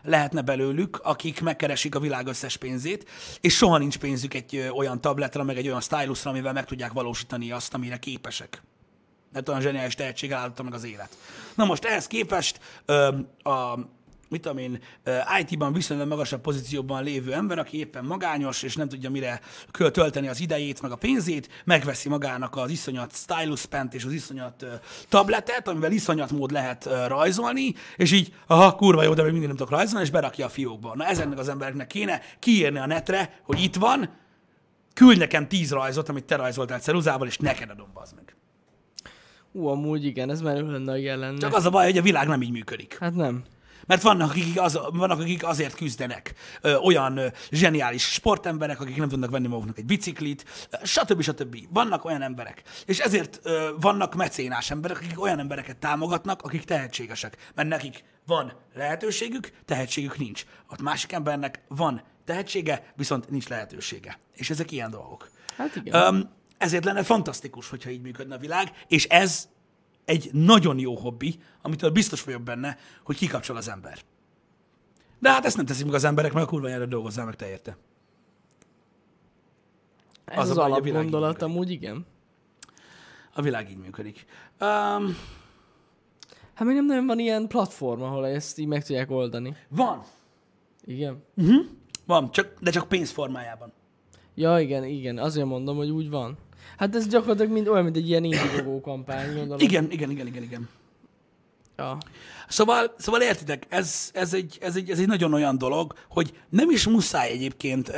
lehetne belőlük, akik megkeresik a világ összes pénzét, és soha nincs pénzük egy olyan tabletra, meg egy olyan stylusra, amivel meg tudják valósítani azt, amire képesek. Mert olyan zseniális tehetséggel állta meg az élet. Na most ehhez képest IT-ban viszonylag magasabb pozícióban lévő ember, aki éppen magányos, és nem tudja mire tölteni az idejét, meg a pénzét, megveszi magának az iszonyat stylus pent és az iszonyat tabletet, amivel iszonyat mód lehet rajzolni, és így, kurva jó, de még mindig nem tudok rajzolni, és berakja a fiókba. Na ezeknek az embereknek kéne kiírni a netre, hogy itt van, küldj nekem 10 rajzot, amit te rajzoltál ceruzával, és neked adom, bazd meg. Amúgy igen, ez már olyan nagy jelen. Csak az a baj, hogy a világ nem így működik. Hát nem. Mert vannak, akik azért küzdenek, olyan zseniális sportemberek, akik nem tudnak venni maguknak egy biciklit, stb. Vannak olyan emberek. És ezért vannak mecénás emberek, akik olyan embereket támogatnak, akik tehetségesek. Mert nekik van lehetőségük, tehetségük nincs. A másik embernek van tehetsége, viszont nincs lehetősége. És ezek ilyen dolgok. Hát igen. Ezért lenne fantasztikus, hogyha így működne a világ, és ez egy nagyon jó hobbi, amitől biztos vagyok benne, hogy kikapcsol az ember. De hát ezt nem teszik meg az emberek, mert a kurva nyelre dolgozzál meg te érte. Ez az alapgondolat amúgy, igen. A világ így működik. Hát még nem nagyon van ilyen platform, ahol ezt így meg tudják oldani. Van. Igen? Uh-huh. Van, de csak pénz formájában. Ja, igen, igen. Azért mondom, hogy úgy van. Hát ez gyakorlatilag olyan, mint egy ilyen Indiegogo kampány, gondolom. Igen. Ja. Szóval értitek, ez egy nagyon olyan dolog, hogy nem is muszáj egyébként.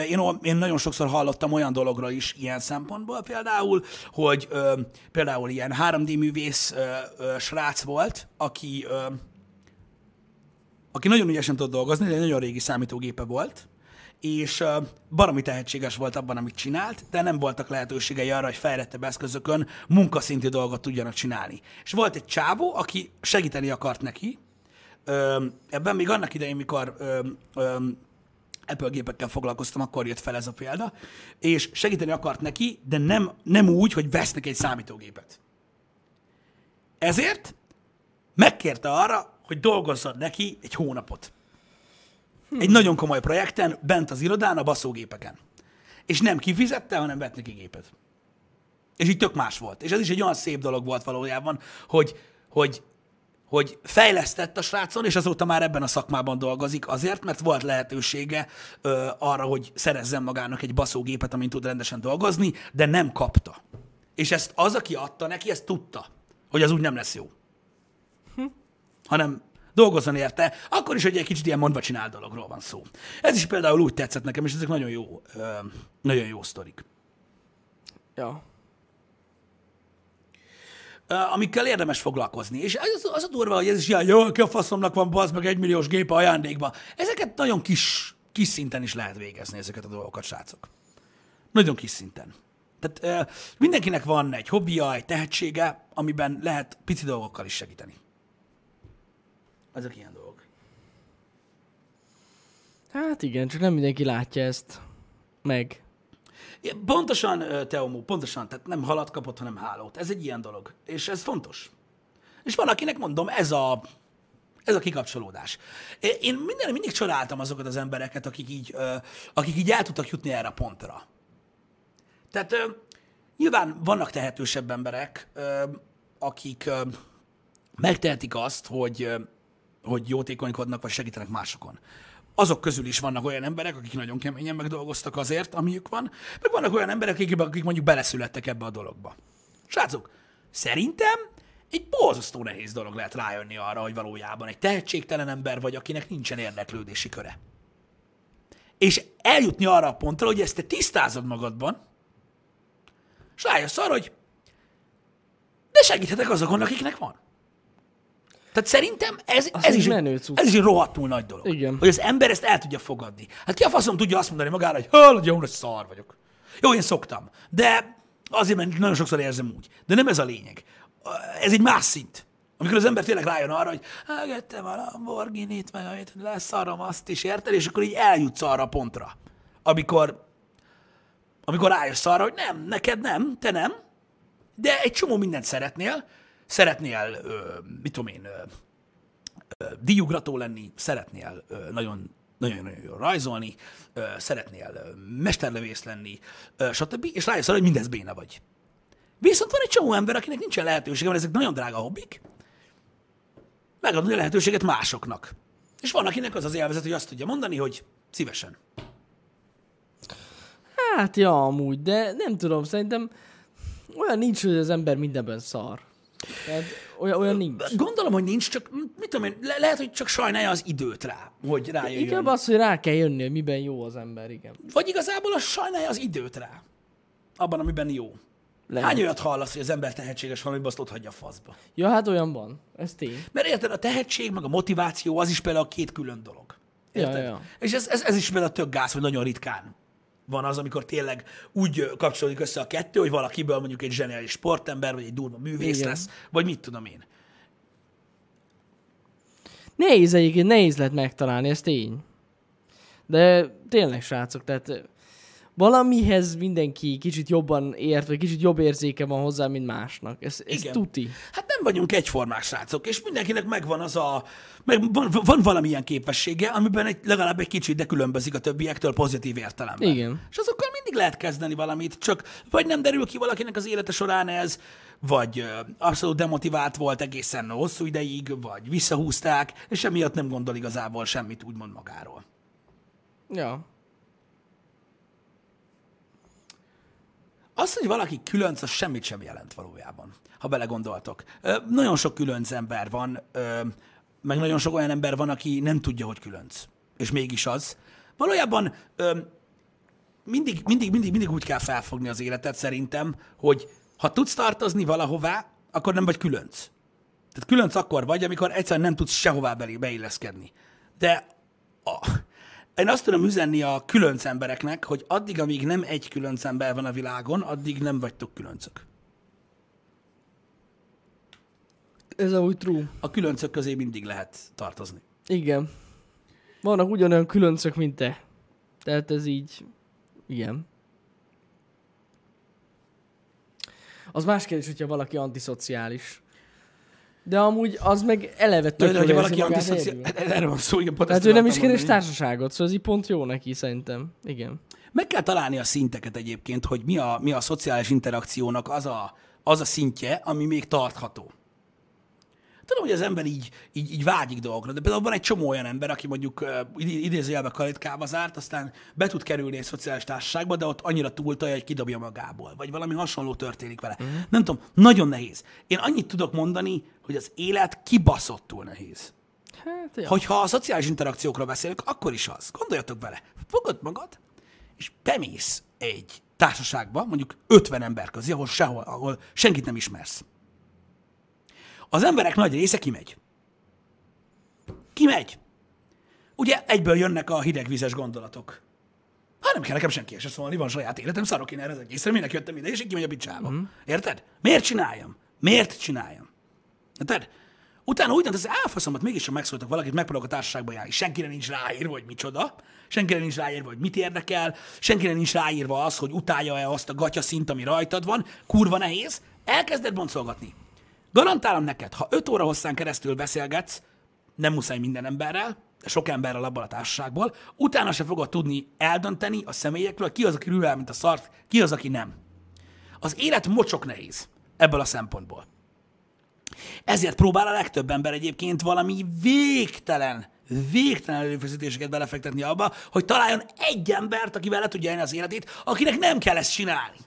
Én nagyon sokszor hallottam olyan dologra is ilyen szempontból például, hogy például ilyen 3D művész srác volt, aki nagyon ügyesen tudott dolgozni, de egy nagyon régi számítógépe volt, és baromi tehetséges volt abban, amit csinált, de nem voltak lehetőségei arra, hogy fejlettebb eszközökön munkaszintű dolgot tudjanak csinálni. És volt egy csávó, aki segíteni akart neki. Ebben még annak idején, mikor Apple gépekkel foglalkoztam, akkor jött fel ez a példa, és segíteni akart neki, de nem úgy, hogy vesznek egy számítógépet. Ezért megkérte arra, hogy dolgozzon neki egy hónapot. Egy nagyon komoly projekten, bent az irodán, a baszógépeken. És nem kifizette, hanem vett neki gépet. És így tök más volt. És ez is egy olyan szép dolog volt valójában, hogy fejlesztett a srácon, és azóta már ebben a szakmában dolgozik azért, mert volt lehetősége arra, hogy szerezzen magának egy baszógépet, amin tud rendesen dolgozni, de nem kapta. És ezt az, aki adta neki, ezt tudta, hogy az úgy nem lesz jó. Hanem dolgozzon érte, akkor is, hogy egy kicsit ilyen mondva csinál dologról van szó. Ez is például úgy tetszett nekem, és ezek nagyon jó sztorik. Ja. Amikkel érdemes foglalkozni. És az a durva, hogy ez is ilyen, jó, ki a faszomnak van, bazd meg 1 milliós gépe ajándékba. Ezeket nagyon kis szinten is lehet végezni, ezeket a dolgokat, srácok. Nagyon kis szinten. Tehát mindenkinek van egy hobbija, egy tehetsége, amiben lehet pici dolgokkal is segíteni. Ezek ilyen dolgok. Hát igen, csak nem mindenki látja ezt meg. Ja, pontosan, Teomó, pontosan. Tehát nem halat kapott, hanem hálót. Ez egy ilyen dolog. És ez fontos. És van, akinek mondom, ez a kikapcsolódás. Én mindig csodáltam azokat az embereket, akik így el tudtak jutni erre a pontra. Tehát nyilván vannak tehetősebb emberek, akik megtehetik azt, hogy jótékonykodnak, vagy segítenek másokon. Azok közül is vannak olyan emberek, akik nagyon keményen megdolgoztak azért, amiük van, meg vannak olyan emberek, akik mondjuk beleszülettek ebbe a dologba. Srácok, szerintem egy borzasztó nehéz dolog lehet rájönni arra, hogy valójában egy tehetségtelen ember vagy, akinek nincsen érdeklődési köre. És eljutni arra a pontra, hogy ezt te tisztázod magadban, és rájössz arra, hogy de segíthetek azokon, akiknek van. Tehát szerintem ez is egy rohadtul nagy dolog. Igen. Hogy az ember ezt el tudja fogadni. Hát ki a faszom tudja azt mondani magára, hogy hallod, jó, hogy szar vagyok. Jó, én szoktam. De azért, mert nagyon sokszor érzem úgy. De nem ez a lényeg. Ez egy más szint. Amikor az ember tényleg rájön arra, hogy gettem a Lamborghinit, meg amit leszarom, azt is érted, és akkor így eljutsz arra a pontra. Amikor rájössz arra, hogy nem, neked nem, te nem, de egy csomó mindent szeretnél, mit tudom én, díjugrató lenni, szeretnél nagyon-nagyon jól rajzolni, szeretnél mesterlövész lenni, stb. És rájössz arra, hogy mindez béna vagy. Viszont van egy csomó ember, akinek nincsen lehetősége, mert ezek nagyon drága hobbik, megadni a lehetőséget másoknak. És van, akinek az az élvezet, hogy azt tudja mondani, hogy szívesen. Hát, ja, amúgy, de nem tudom, szerintem olyan nincs, hogy az ember mindenben szar. Tehát olyan nincs. Gondolom, hogy nincs, csak mit tudom én, lehet, hogy csak sajnálja az időt rá, hogy rájöjjön. Inkább az, hogy rá kell jönni, hogy miben jó az ember, igen. Vagy igazából az sajnálja az időt rá, abban, amiben jó. Lenni. Hány olyat hallasz, hogy az ember tehetséges valami, azt ott hagyja a faszba? Ja, hát olyan van. Ez tény. Mert érted, a tehetség, meg a motiváció, az is például a két külön dolog. Érted? Ja, ja. És ez is például tök gáz, hogy nagyon ritkán van az, amikor tényleg úgy kapcsolódik össze a kettő, hogy valakiből mondjuk egy zseniális sportember, vagy egy durva művész igen. lesz, vagy mit tudom én. Nehéz egyébként, nehéz lett megtalálni, ez tény. De tényleg, srácok, tehát... Valamihez mindenki kicsit jobban ért, vagy kicsit jobb érzéke van hozzá, mint másnak. Ez tuti. Hát nem vagyunk egyformák, srácok, és mindenkinek megvan az a... Van valamilyen képessége, amiben legalább egy kicsit, de különbözik a többiektől pozitív értelemben. Igen. És azokkal mindig lehet kezdeni valamit, csak vagy nem derül ki valakinek az élete során ez, vagy abszolút demotivált volt egészen hosszú ideig, vagy visszahúzták, és emiatt nem gondol igazából semmit úgymond magáról. Ja. Az, hogy valaki különc, az semmit sem jelent valójában, ha belegondoltok. Nagyon sok különc ember van, meg nagyon sok olyan ember van, aki nem tudja, hogy különc. És mégis az. Valójában mindig úgy kell felfogni az életet szerintem, hogy ha tudsz tartozni valahová, akkor nem vagy különc. Tehát különc akkor vagy, amikor egyszerűen nem tudsz sehová beilleszkedni. De... Én azt tudom üzenni a különc embereknek, hogy addig, amíg nem egy különc ember van a világon, addig nem vagytok különcök. Ez amúgy true. A különcök közé mindig lehet tartozni. Igen. Vannak ugyanolyan különcök, mint te. Tehát ez így... Igen. Az más kérdés, hogyha valaki antiszociális. De amúgy az meg eleve tök, hogy valaki erre van szó, igen, pont. Tehát ő nem is keres társaságot, szóval ez így pont jó neki, szerintem. Igen. Meg kell találni a szinteket egyébként, hogy mi a szociális interakciónak az a szintje, ami még tartható. Tudom, hogy az ember így vágyik dolgokra, de például van egy csomó olyan ember, aki mondjuk idézőjelben kalitkába zárt, aztán be tud kerülni egy szociális társaságba, de ott annyira túltalja, hogy kidobja magából, vagy valami hasonló történik vele. Mm-hmm. Nem tudom, nagyon nehéz. Én annyit tudok mondani, hogy az élet kibaszottul nehéz. Hát, hogyha a szociális interakciókról beszélünk, akkor is az. Gondoljatok bele. Fogod magad, és bemész egy társaságba, mondjuk 50 ember közé, ahol senkit nem ismersz. Az emberek nagy része kimegy. Kimegy. Ugye egyből jönnek a hidegvízes gondolatok. Hát nem kell nekem senki se szólni, van saját életem, szarok én erre az egészre, minek jöttem ide, és így kimegy a picsába. Mm. Érted? Miért csináljam? Érted? Utána úgy döntött, hogy elfaszomat, mégiscsak megszóltak valakit, megpróbálok a társaságba járni. Senkire nincs ráírva, hogy micsoda, senkire nincs ráírva, hogy mit érdekel, senkire nincs ráírva az, hogy utálja-e azt a gatyaszint, ami rajtad van, kurva nehéz, elkezded boncolgatni. Garantálom neked, ha 5 óra hosszán keresztül beszélgetsz, nem muszáj minden emberrel, de sok emberrel abban a társaságból, utána se fogod tudni eldönteni a személyekről, ki az, aki rül el, mint a szart, ki az, aki nem. Az élet mocsok nehéz ebből a szempontból. Ezért próbál a legtöbb ember egyébként valami végtelen előfeszítéseket belefektetni abba, hogy találjon egy embert, akivel le tudja élni az életét, akinek nem kell ezt csinálni.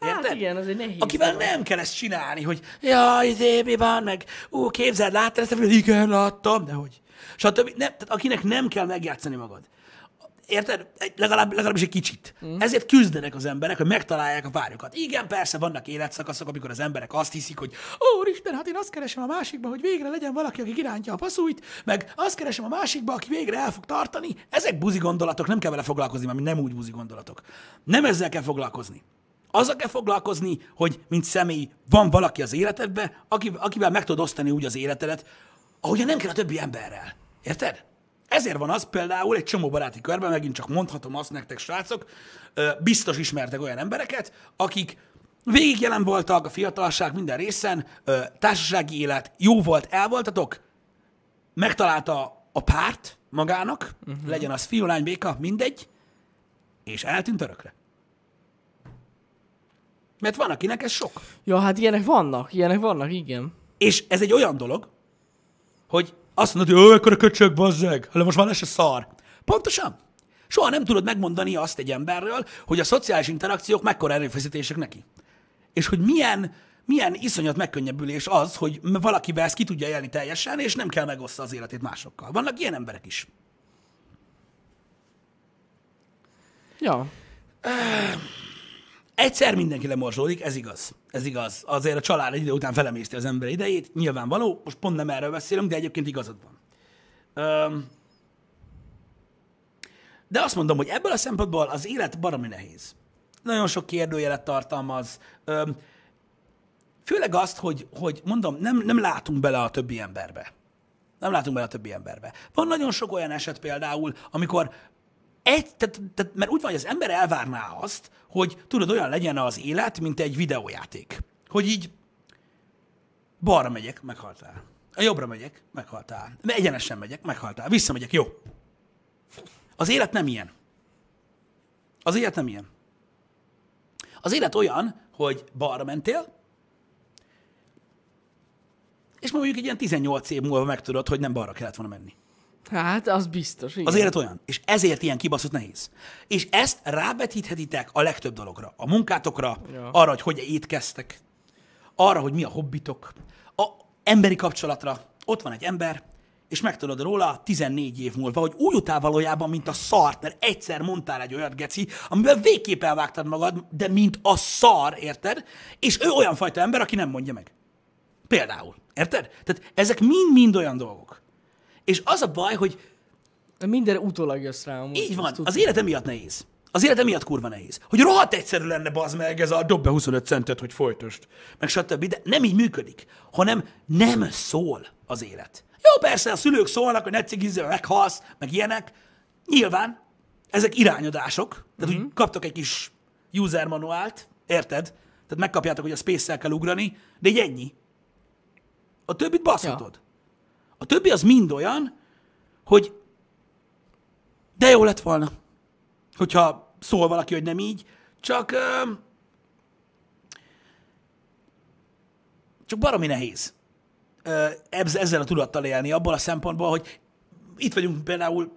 Hát igen, az egy nehéz. Akivel nem kell ezt csinálni, hogy jaj, izé, mi van, meg képzeld, láttad ezt, hogy igen, láttam, de hogy. És a többi, nem, tehát akinek nem kell megjátszani magad. Érted? Legalábbis egy kicsit. Mm. Ezért küzdenek az emberek, hogy megtalálják a párjukat. Igen, persze vannak életszakaszok, amikor az emberek azt hiszik, hogy ó, Isten, hát én azt keresem a másikba, hogy végre legyen valaki, aki irántja a passzújt, meg azt keresem a másikba, aki végre el fog tartani. Ezek buzi gondolatok, nem kell vele foglalkozni, mert nem úgy buzi gondolatok. Nem ezzel kell foglalkozni. Azzal kell foglalkozni, hogy mint személy van valaki az életedben, akivel meg tudod osztani úgy az életedet, ahogyan nem kell a többi emberrel. Érted? Ezért van az például egy csomó baráti körben, megint csak mondhatom azt nektek, srácok, biztos ismertek olyan embereket, akik végig jelen voltak a fiatalság minden részen, társasági élet, jó volt, elvoltatok, megtalálta a párt magának, legyen az fiú, lány, béka, mindegy, és eltűnt örökre. Mert van, akinek ez sok. Ja, hát ilyenek vannak, igen. És ez egy olyan dolog, hogy azt mondod, hogy akkor a köcsög, bazzeg, most már ez se szar. Pontosan. Soha nem tudod megmondani azt egy emberről, hogy a szociális interakciók mekkora erőfeszítések neki. És hogy milyen iszonyat megkönnyebbülés az, hogy valakiben ezt ki tudja élni teljesen, és nem kell megoszta az életét másokkal. Vannak ilyen emberek is. Ja. Egyszer mindenki lemorzsolódik, ez igaz. Ez igaz. Azért a család egy idő után felemészti az ember idejét, nyilvánvaló, most pont nem erről beszélünk, de egyébként igazad van. De azt mondom, hogy ebből a szempontból az élet baromi nehéz. Nagyon sok kérdőjelet tartalmaz. Főleg azt, hogy mondom, nem látunk bele a többi emberbe. Nem látunk bele a többi emberbe. Van nagyon sok olyan eset például, amikor mert úgy van, hogy az ember elvárná azt, hogy tudod, olyan legyen az élet, mint egy videójáték. Hogy így balra megyek, meghaltál. Jobbra megyek, meghaltál. Egyenesen megyek, meghaltál. Visszamegyek, jó. Az élet nem ilyen. Az élet nem ilyen. Az élet olyan, hogy balra mentél, és mondjuk egy ilyen 18 év múlva megtudod, hogy nem balra kellett volna menni. Hát, az biztos. Igen. Az élet olyan. És ezért ilyen kibaszott nehéz. És ezt rávetíthetitek a legtöbb dologra. A munkátokra, ja. Arra, hogy étkeztek, arra, hogy mi a hobbitok, a emberi kapcsolatra. Ott van egy ember, és megtudod róla 14 év múlva, hogy úgy utál valójában, mint a szart, mert egyszer mondtál egy olyat, geci, amivel végképp elvágtad magad, de mint a szar, érted? És ő olyan fajta ember, aki nem mondja meg. Például. Érted? Tehát ezek mind-mind olyan dolgok. És az a baj, hogy... minden utólag jössz rá. Így van. Az élet emiatt nehéz. Az élet emiatt kurva nehéz. Hogy rohadt egyszerű lenne, bazd meg, ez a dob be 25 centet, hogy folytost. Meg stb. De nem így működik. Hanem nem szól az élet. Jó, persze, a szülők szólnak, hogy ne cigizzél, meghalsz, meg ilyenek. Nyilván ezek irányadások. Tehát úgy kaptok egy kis user manuált, érted? Tehát megkapjátok, hogy a space-szel kell ugrani, de így ennyi. A többit baszhatod. Ja. A többi az mind olyan, hogy de jó lett volna, hogyha szól valaki, hogy nem így, csak baromi nehéz ezzel a tudattal élni, abból a szempontból, hogy itt vagyunk például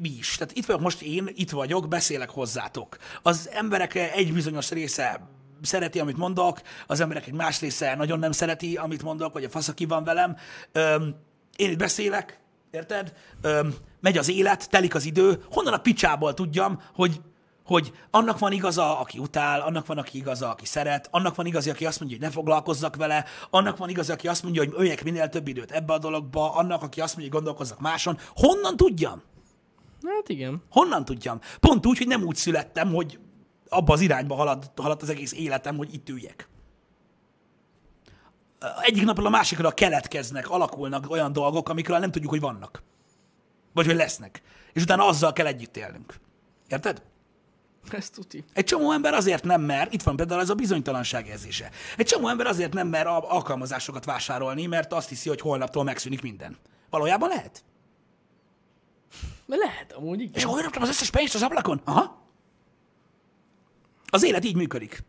mi is. Tehát itt vagyok most én, itt vagyok, beszélek hozzátok. Az emberek egy bizonyos része szereti, amit mondok, az emberek egy más része nagyon nem szereti, amit mondok, vagy a fasz ki van velem. Én itt beszélek, érted? Megy az élet, telik az idő. Honnan a picsából tudjam, hogy annak van igaza, aki utál, annak van, aki igaza, aki szeret, annak van igaza, aki azt mondja, hogy ne foglalkozzak vele, annak van igaza, aki azt mondja, hogy öljek minél több időt ebbe a dologba, annak, aki azt mondja, hogy gondolkozzak máson. Honnan tudjam? Hát igen. Honnan tudjam? Pont úgy, hogy nem úgy születtem, hogy abba az irányba haladt az egész életem, hogy itt üljek. Egyik napról a másikra keletkeznek, alakulnak olyan dolgok, amikről nem tudjuk, hogy vannak. Vagy hogy lesznek. És utána azzal kell együtt élnünk. Érted? Ez tuti. Egy csomó ember azért nem mer, itt van például ez a bizonytalanság érzése. Egy csomó ember azért nem mer alkalmazásokat vásárolni, mert azt hiszi, hogy holnaptól megszűnik minden. Valójában lehet? Lehet, amúgy igen. És holnaptól az összes pénzt az ablakon? Aha. Az élet így működik.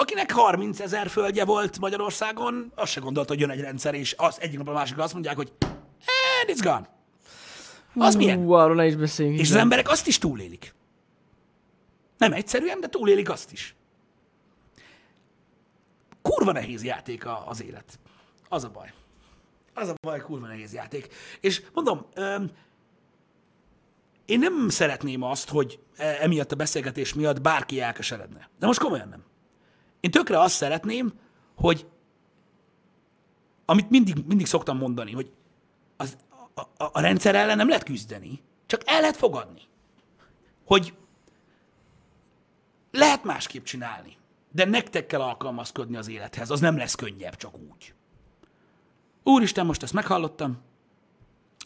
Akinek 30 000 földje volt Magyarországon, azt se gondolta, hogy jön egy rendszer, és az egyik napra a másikra azt mondják, hogy and it's gone. Az milyen? Arról ne is beszéljünk. És az emberek azt is túlélik. Nem egyszerűen, de túlélik azt is. Kurva nehéz játék az élet. Az a baj. Az a baj, kurva nehéz játék. És mondom, én nem szeretném azt, hogy emiatt a beszélgetés miatt bárki elkeseredne. De most komolyan nem. Én tökre azt szeretném, hogy amit mindig szoktam mondani, hogy a rendszer ellen nem lehet küzdeni, csak el lehet fogadni. Hogy lehet másképp csinálni, de nektek kell alkalmazkodni az élethez, az nem lesz könnyebb, csak úgy. Úristen, most ezt meghallottam,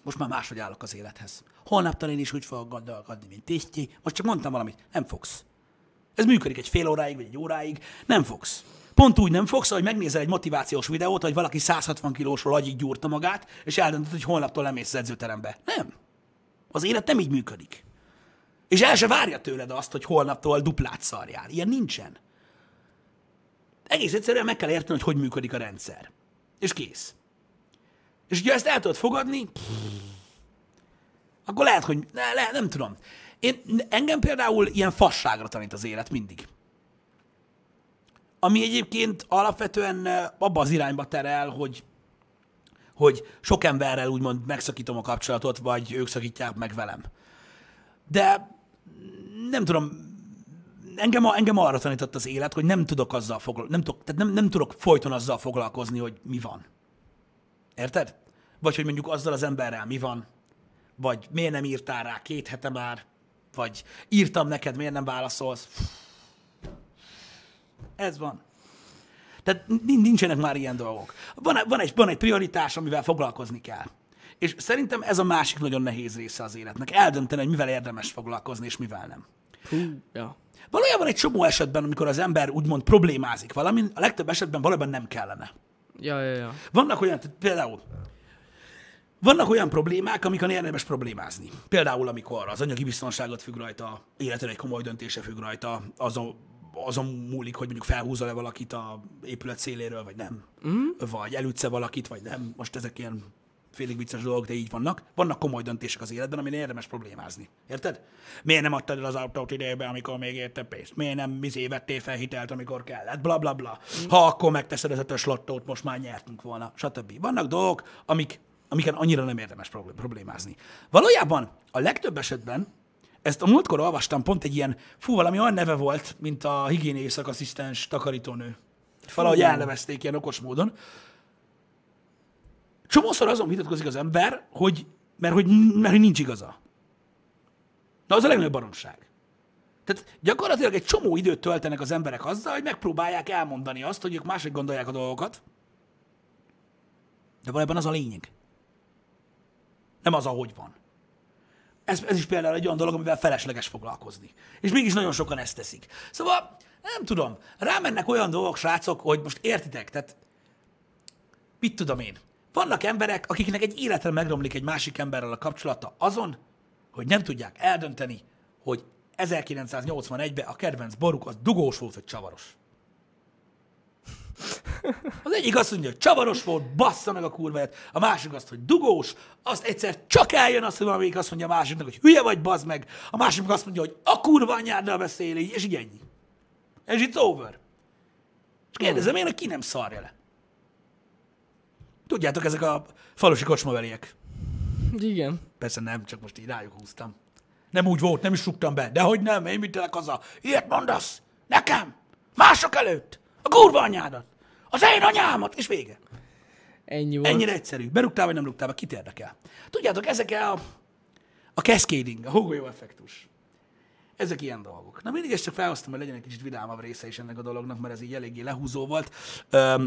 most már máshogy állok az élethez. Holnaptól én is úgy fogok gondolkodni, mint tiszti, most csak mondtam valamit, nem fogsz. Ez működik egy fél óráig, vagy egy óráig. Nem fogsz. Pont úgy nem fogsz, hogy megnézel egy motivációs videót, hogy valaki 160 kilósról agyig gyúrta magát, és eldöntöd, hogy holnaptól lemész az edzőterembe. Nem. Az élet nem így működik. És el se várja tőled azt, hogy holnaptól duplát szarjál. Ilyen nincsen. Egész egyszerűen meg kell érteni, hogy működik a rendszer. És kész. És ugye ezt el tudod fogadni, akkor lehet, hogy nem tudom. Engem például ilyen fasságra tanít az élet mindig. Ami egyébként alapvetően abba az irányba terel, hogy sok emberrel úgymond megszakítom a kapcsolatot, vagy ők szakítják meg velem. De nem tudom, engem arra tanított az élet, hogy nem tudok azzal foglalkozni, nem tudok folyton azzal foglalkozni, hogy mi van. Érted? Vagy hogy mondjuk azzal az emberrel mi van, vagy miért nem írtál rá 2 hete már, vagy írtam neked, miért nem válaszolsz. Ez van. Tehát nincsenek már ilyen dolgok. Van egy prioritás, amivel foglalkozni kell. És szerintem ez a másik nagyon nehéz része az életnek. Eldönteni, hogy mivel érdemes foglalkozni, és mivel nem. Ja. Valójában egy csomó esetben, amikor az ember úgymond problémázik valamin, a legtöbb esetben valójában nem kellene. Ja. Vannak olyan problémák, amiken érdemes problémázni. Például, amikor az anyagi biztonságot függ rajta, életre egy komoly döntése függ rajta, azon múlik, hogy mondjuk felhúzza-e valakit a épület széléről, vagy nem. Mm. Vagy elütsz-e valakit, vagy nem. Most ezek ilyen félig vicces dolgok, de így vannak. Vannak komoly döntések az életben, amin érdemes problémázni. Érted? Miért nem adtad el az autót idejében, amikor még érte pénzt? Miért nem vettél fel hitelt, amikor kellett? Blablabla. Bla, bla. Mm. Ha akkor megteszed az 5-ös lottót, most már nyertünk volna, stb. Vannak dolgok, amiken annyira nem érdemes problémázni. Valójában a legtöbb esetben, ezt a múltkor olvastam, pont egy ilyen, valami olyan neve volt, mint a higiéniai szakasszisztens takarítónő. Valahogy elnevezték ilyen okos módon. Csomószor azon vitatkozik az ember, mert hogy nincs igaza. De az a legnagyobb baromság. Tehát gyakorlatilag egy csomó időt töltenek az emberek azzal, hogy megpróbálják elmondani azt, hogy ők máshogy gondolják a dolgokat. De valójában az a lényeg. Nem az, ahogy van. Ez is például egy olyan dolog, amivel felesleges foglalkozni. És mégis nagyon sokan ezt teszik. Szóval, nem tudom, rámennek olyan dolgok, srácok, hogy most értitek, tehát mit tudom én. Vannak emberek, akiknek egy életre megromlik egy másik emberrel a kapcsolata azon, hogy nem tudják eldönteni, hogy 1981-ben a kedvenc boruk az dugós volt, vagy csavaros. Az egyik azt mondja, hogy csavaros volt, bassza meg a kurváját, a másik azt, hogy dugós, azt egyszer csak eljön azt, hogy valamelyik azt mondja a másiknak, hogy hülye vagy, bazd meg, a másik azt mondja, hogy a kurva anyáddal beszél így, és így ennyi. És it's over. És kérdezem én, hogy ki nem szarja le. Tudjátok, ezek a falusi kocsmaveliek. Igen. Persze nem, csak most így rájuk húztam. Nem úgy volt, nem is rúgtam be, de hogy nem, én mit telek haza. Ilyet mondasz? Nekem? Mások előtt? A kurva anyádat! Az én anyámat! És vége. Ennyi volt. Ennyire egyszerű. Berúgtál vagy nem rúgtál be, kit érdekel. Tudjátok, ezek a cascading, a hógolyó effektus. Ezek ilyen dolgok. Na mindig ezt csak felhoztam, hogy legyen egy kicsit vidámabb része is ennek a dolognak, mert ez így eléggé lehúzó volt.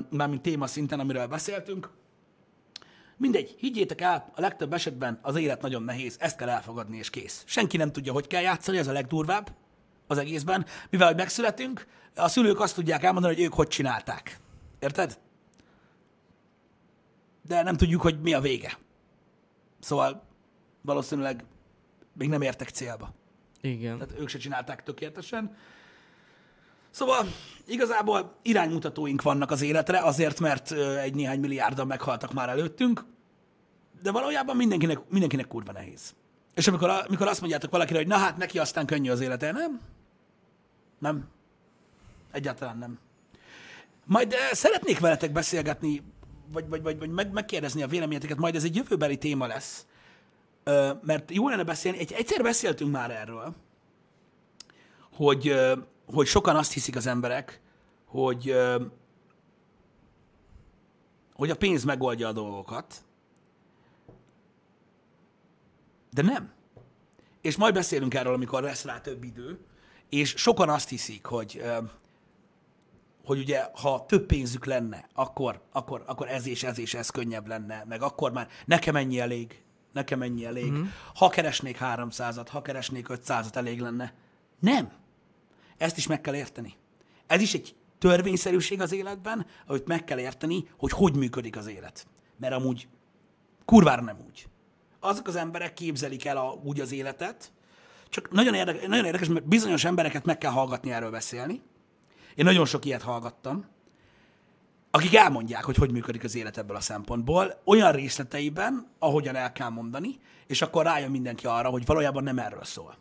Mármint téma szinten, amiről beszéltünk. Mindegy, higgyétek el, a legtöbb esetben az élet nagyon nehéz, ezt kell elfogadni és kész. Senki nem tudja, hogy kell játszani, ez a legdurvább az egészben, mivel hogy megszületünk, a szülők azt tudják elmondani, hogy ők hogy csinálták. Érted? De nem tudjuk, hogy mi a vége. Szóval valószínűleg még nem értek célba. Igen. Tehát ők se csinálták tökéletesen. Szóval igazából iránymutatóink vannak az életre, azért, mert egy néhány milliárdan meghaltak már előttünk, de valójában mindenkinek kurva nehéz. És amikor azt mondjátok valakire, hogy na hát neki aztán könnyű az élete, nem? Nem. Egyáltalán nem. Majd szeretnék veletek beszélgetni, vagy megkérdezni a véleményeteket, majd ez egy jövőbeli téma lesz, mert jó lenne beszélni. Egyszer beszéltünk már erről, hogy sokan azt hiszik az emberek, hogy a pénz megoldja a dolgokat, de nem. És majd beszélünk erről, amikor lesz rá több idő, és sokan azt hiszik, hogy ugye, ha több pénzük lenne, akkor ez és ez könnyebb lenne, meg akkor már nekem ennyi elég. Mm-hmm. Ha keresnék 300-at, ha keresnék 500-at, elég lenne. Nem. Ezt is meg kell érteni. Ez is egy törvényszerűség az életben, hogy meg kell érteni, hogy működik az élet. Mert amúgy kurvára nem úgy. Azok az emberek képzelik el úgy az életet, csak nagyon érdekes, mert bizonyos embereket meg kell hallgatni, erről beszélni. Én nagyon sok ilyet hallgattam, akik elmondják, hogy működik az élet ebből a szempontból, olyan részleteiben, ahogyan el kell mondani, és akkor rájön mindenki arra, hogy valójában nem erről szól.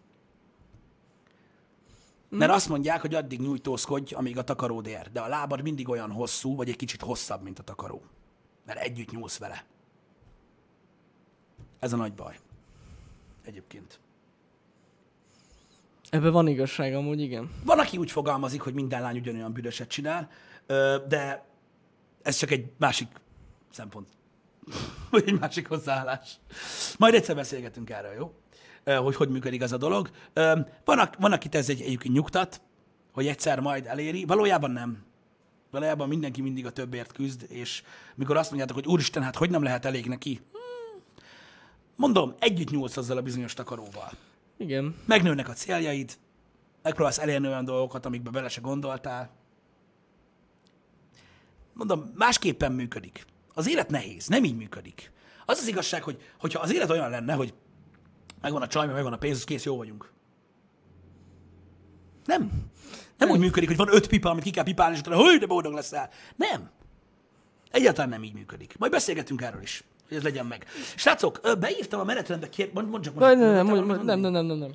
Mert azt mondják, hogy addig nyújtózkodj, amíg a takaród ér, de a lábad mindig olyan hosszú, vagy egy kicsit hosszabb, mint a takaró. Mert együtt nyúlsz vele. Ez a nagy baj. Egyébként. Ebben van igazság amúgy, igen. Van, aki úgy fogalmazik, hogy minden lány ugyanolyan bűnöset csinál, de ez csak egy másik szempont. Vagy egy másik hozzáállás. Majd egyszer beszélgetünk erről, jó? Hogy működik ez a dolog. Van, akit ez egyébként nyugtat, hogy egyszer majd eléri. Valójában nem. Valójában mindenki mindig a többért küzd, és mikor azt mondjátok, hogy úristen, hát hogy nem lehet elég neki? Mondom, együtt nyúlsz azzal a bizonyos takaróval. Igen. Megnőnek a céljaid, megpróbálsz elérni olyan dolgokat, amikbe bele se gondoltál. Mondom, másképpen működik. Az élet nehéz, nem így működik. Az az igazság, hogy hogyha az élet olyan lenne, hogy megvan a csaj, megvan a pénz, kész, jó vagyunk. Nem úgy működik, hogy van 5 pipa, amit ki kell pipálni, és utána, hogy de boldog leszel. Nem. Egyáltalán nem így működik. Majd beszélgetünk erről is, hogy ez legyen meg. Srácok, beírtam a menetrendbe, nem.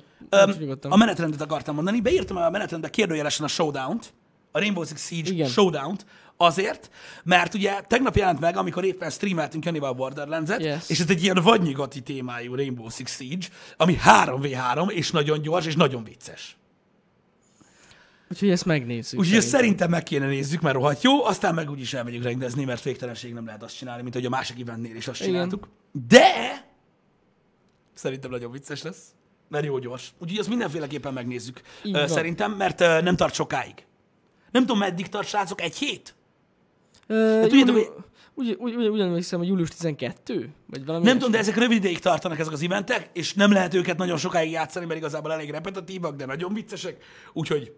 A menetrendet akartam mondani. Beírtam a menetrendbe kérdőjelesen a Showdown-t, a Rainbow Six Siege igen. Showdown-t, azért, mert ugye tegnap jelent meg, amikor éppen streameltünk Janival Borderlands-et, yes. És ez egy ilyen vadnyugati témájú Rainbow Six Siege, ami 3v3, és nagyon gyors, és nagyon vicces. Úgyhogy ezt megnézzük. Úgyhogy ezt szerintem meg kéne nézzük, mert rohadt jó, aztán meg úgyis elmegyünk rendezni, mert végtelenség nem lehet azt csinálni, mint hogy a másik eventnél is azt csináltuk. Igen. De szerintem nagyon vicces lesz, mert jó gyors. Úgyhogy ezt mindenféleképpen megnézzük szerintem, mert nem tart sokáig. Nem tudom, meddig tart, srácok, egy hét? Ugyanúgy hiszem, hogy július 12? Vagy valami nem tudom, de ezek rövid ideig tartanak ezek az eventek, és nem lehet őket nagyon sokáig játszani, mert igazából elég repetitívak, de nagyon viccesek, úgyhogy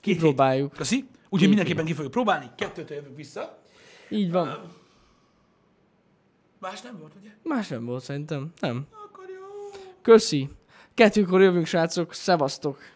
kipróbáljuk. Köszi. Úgyhogy mindenképpen ki fogjuk próbálni, 2-től jövünk vissza. Így van. Más nem volt, ugye? Más nem volt, szerintem. Nem. Akkor jó. Köszi. 2-kor jövünk, srácok. Szevasztok.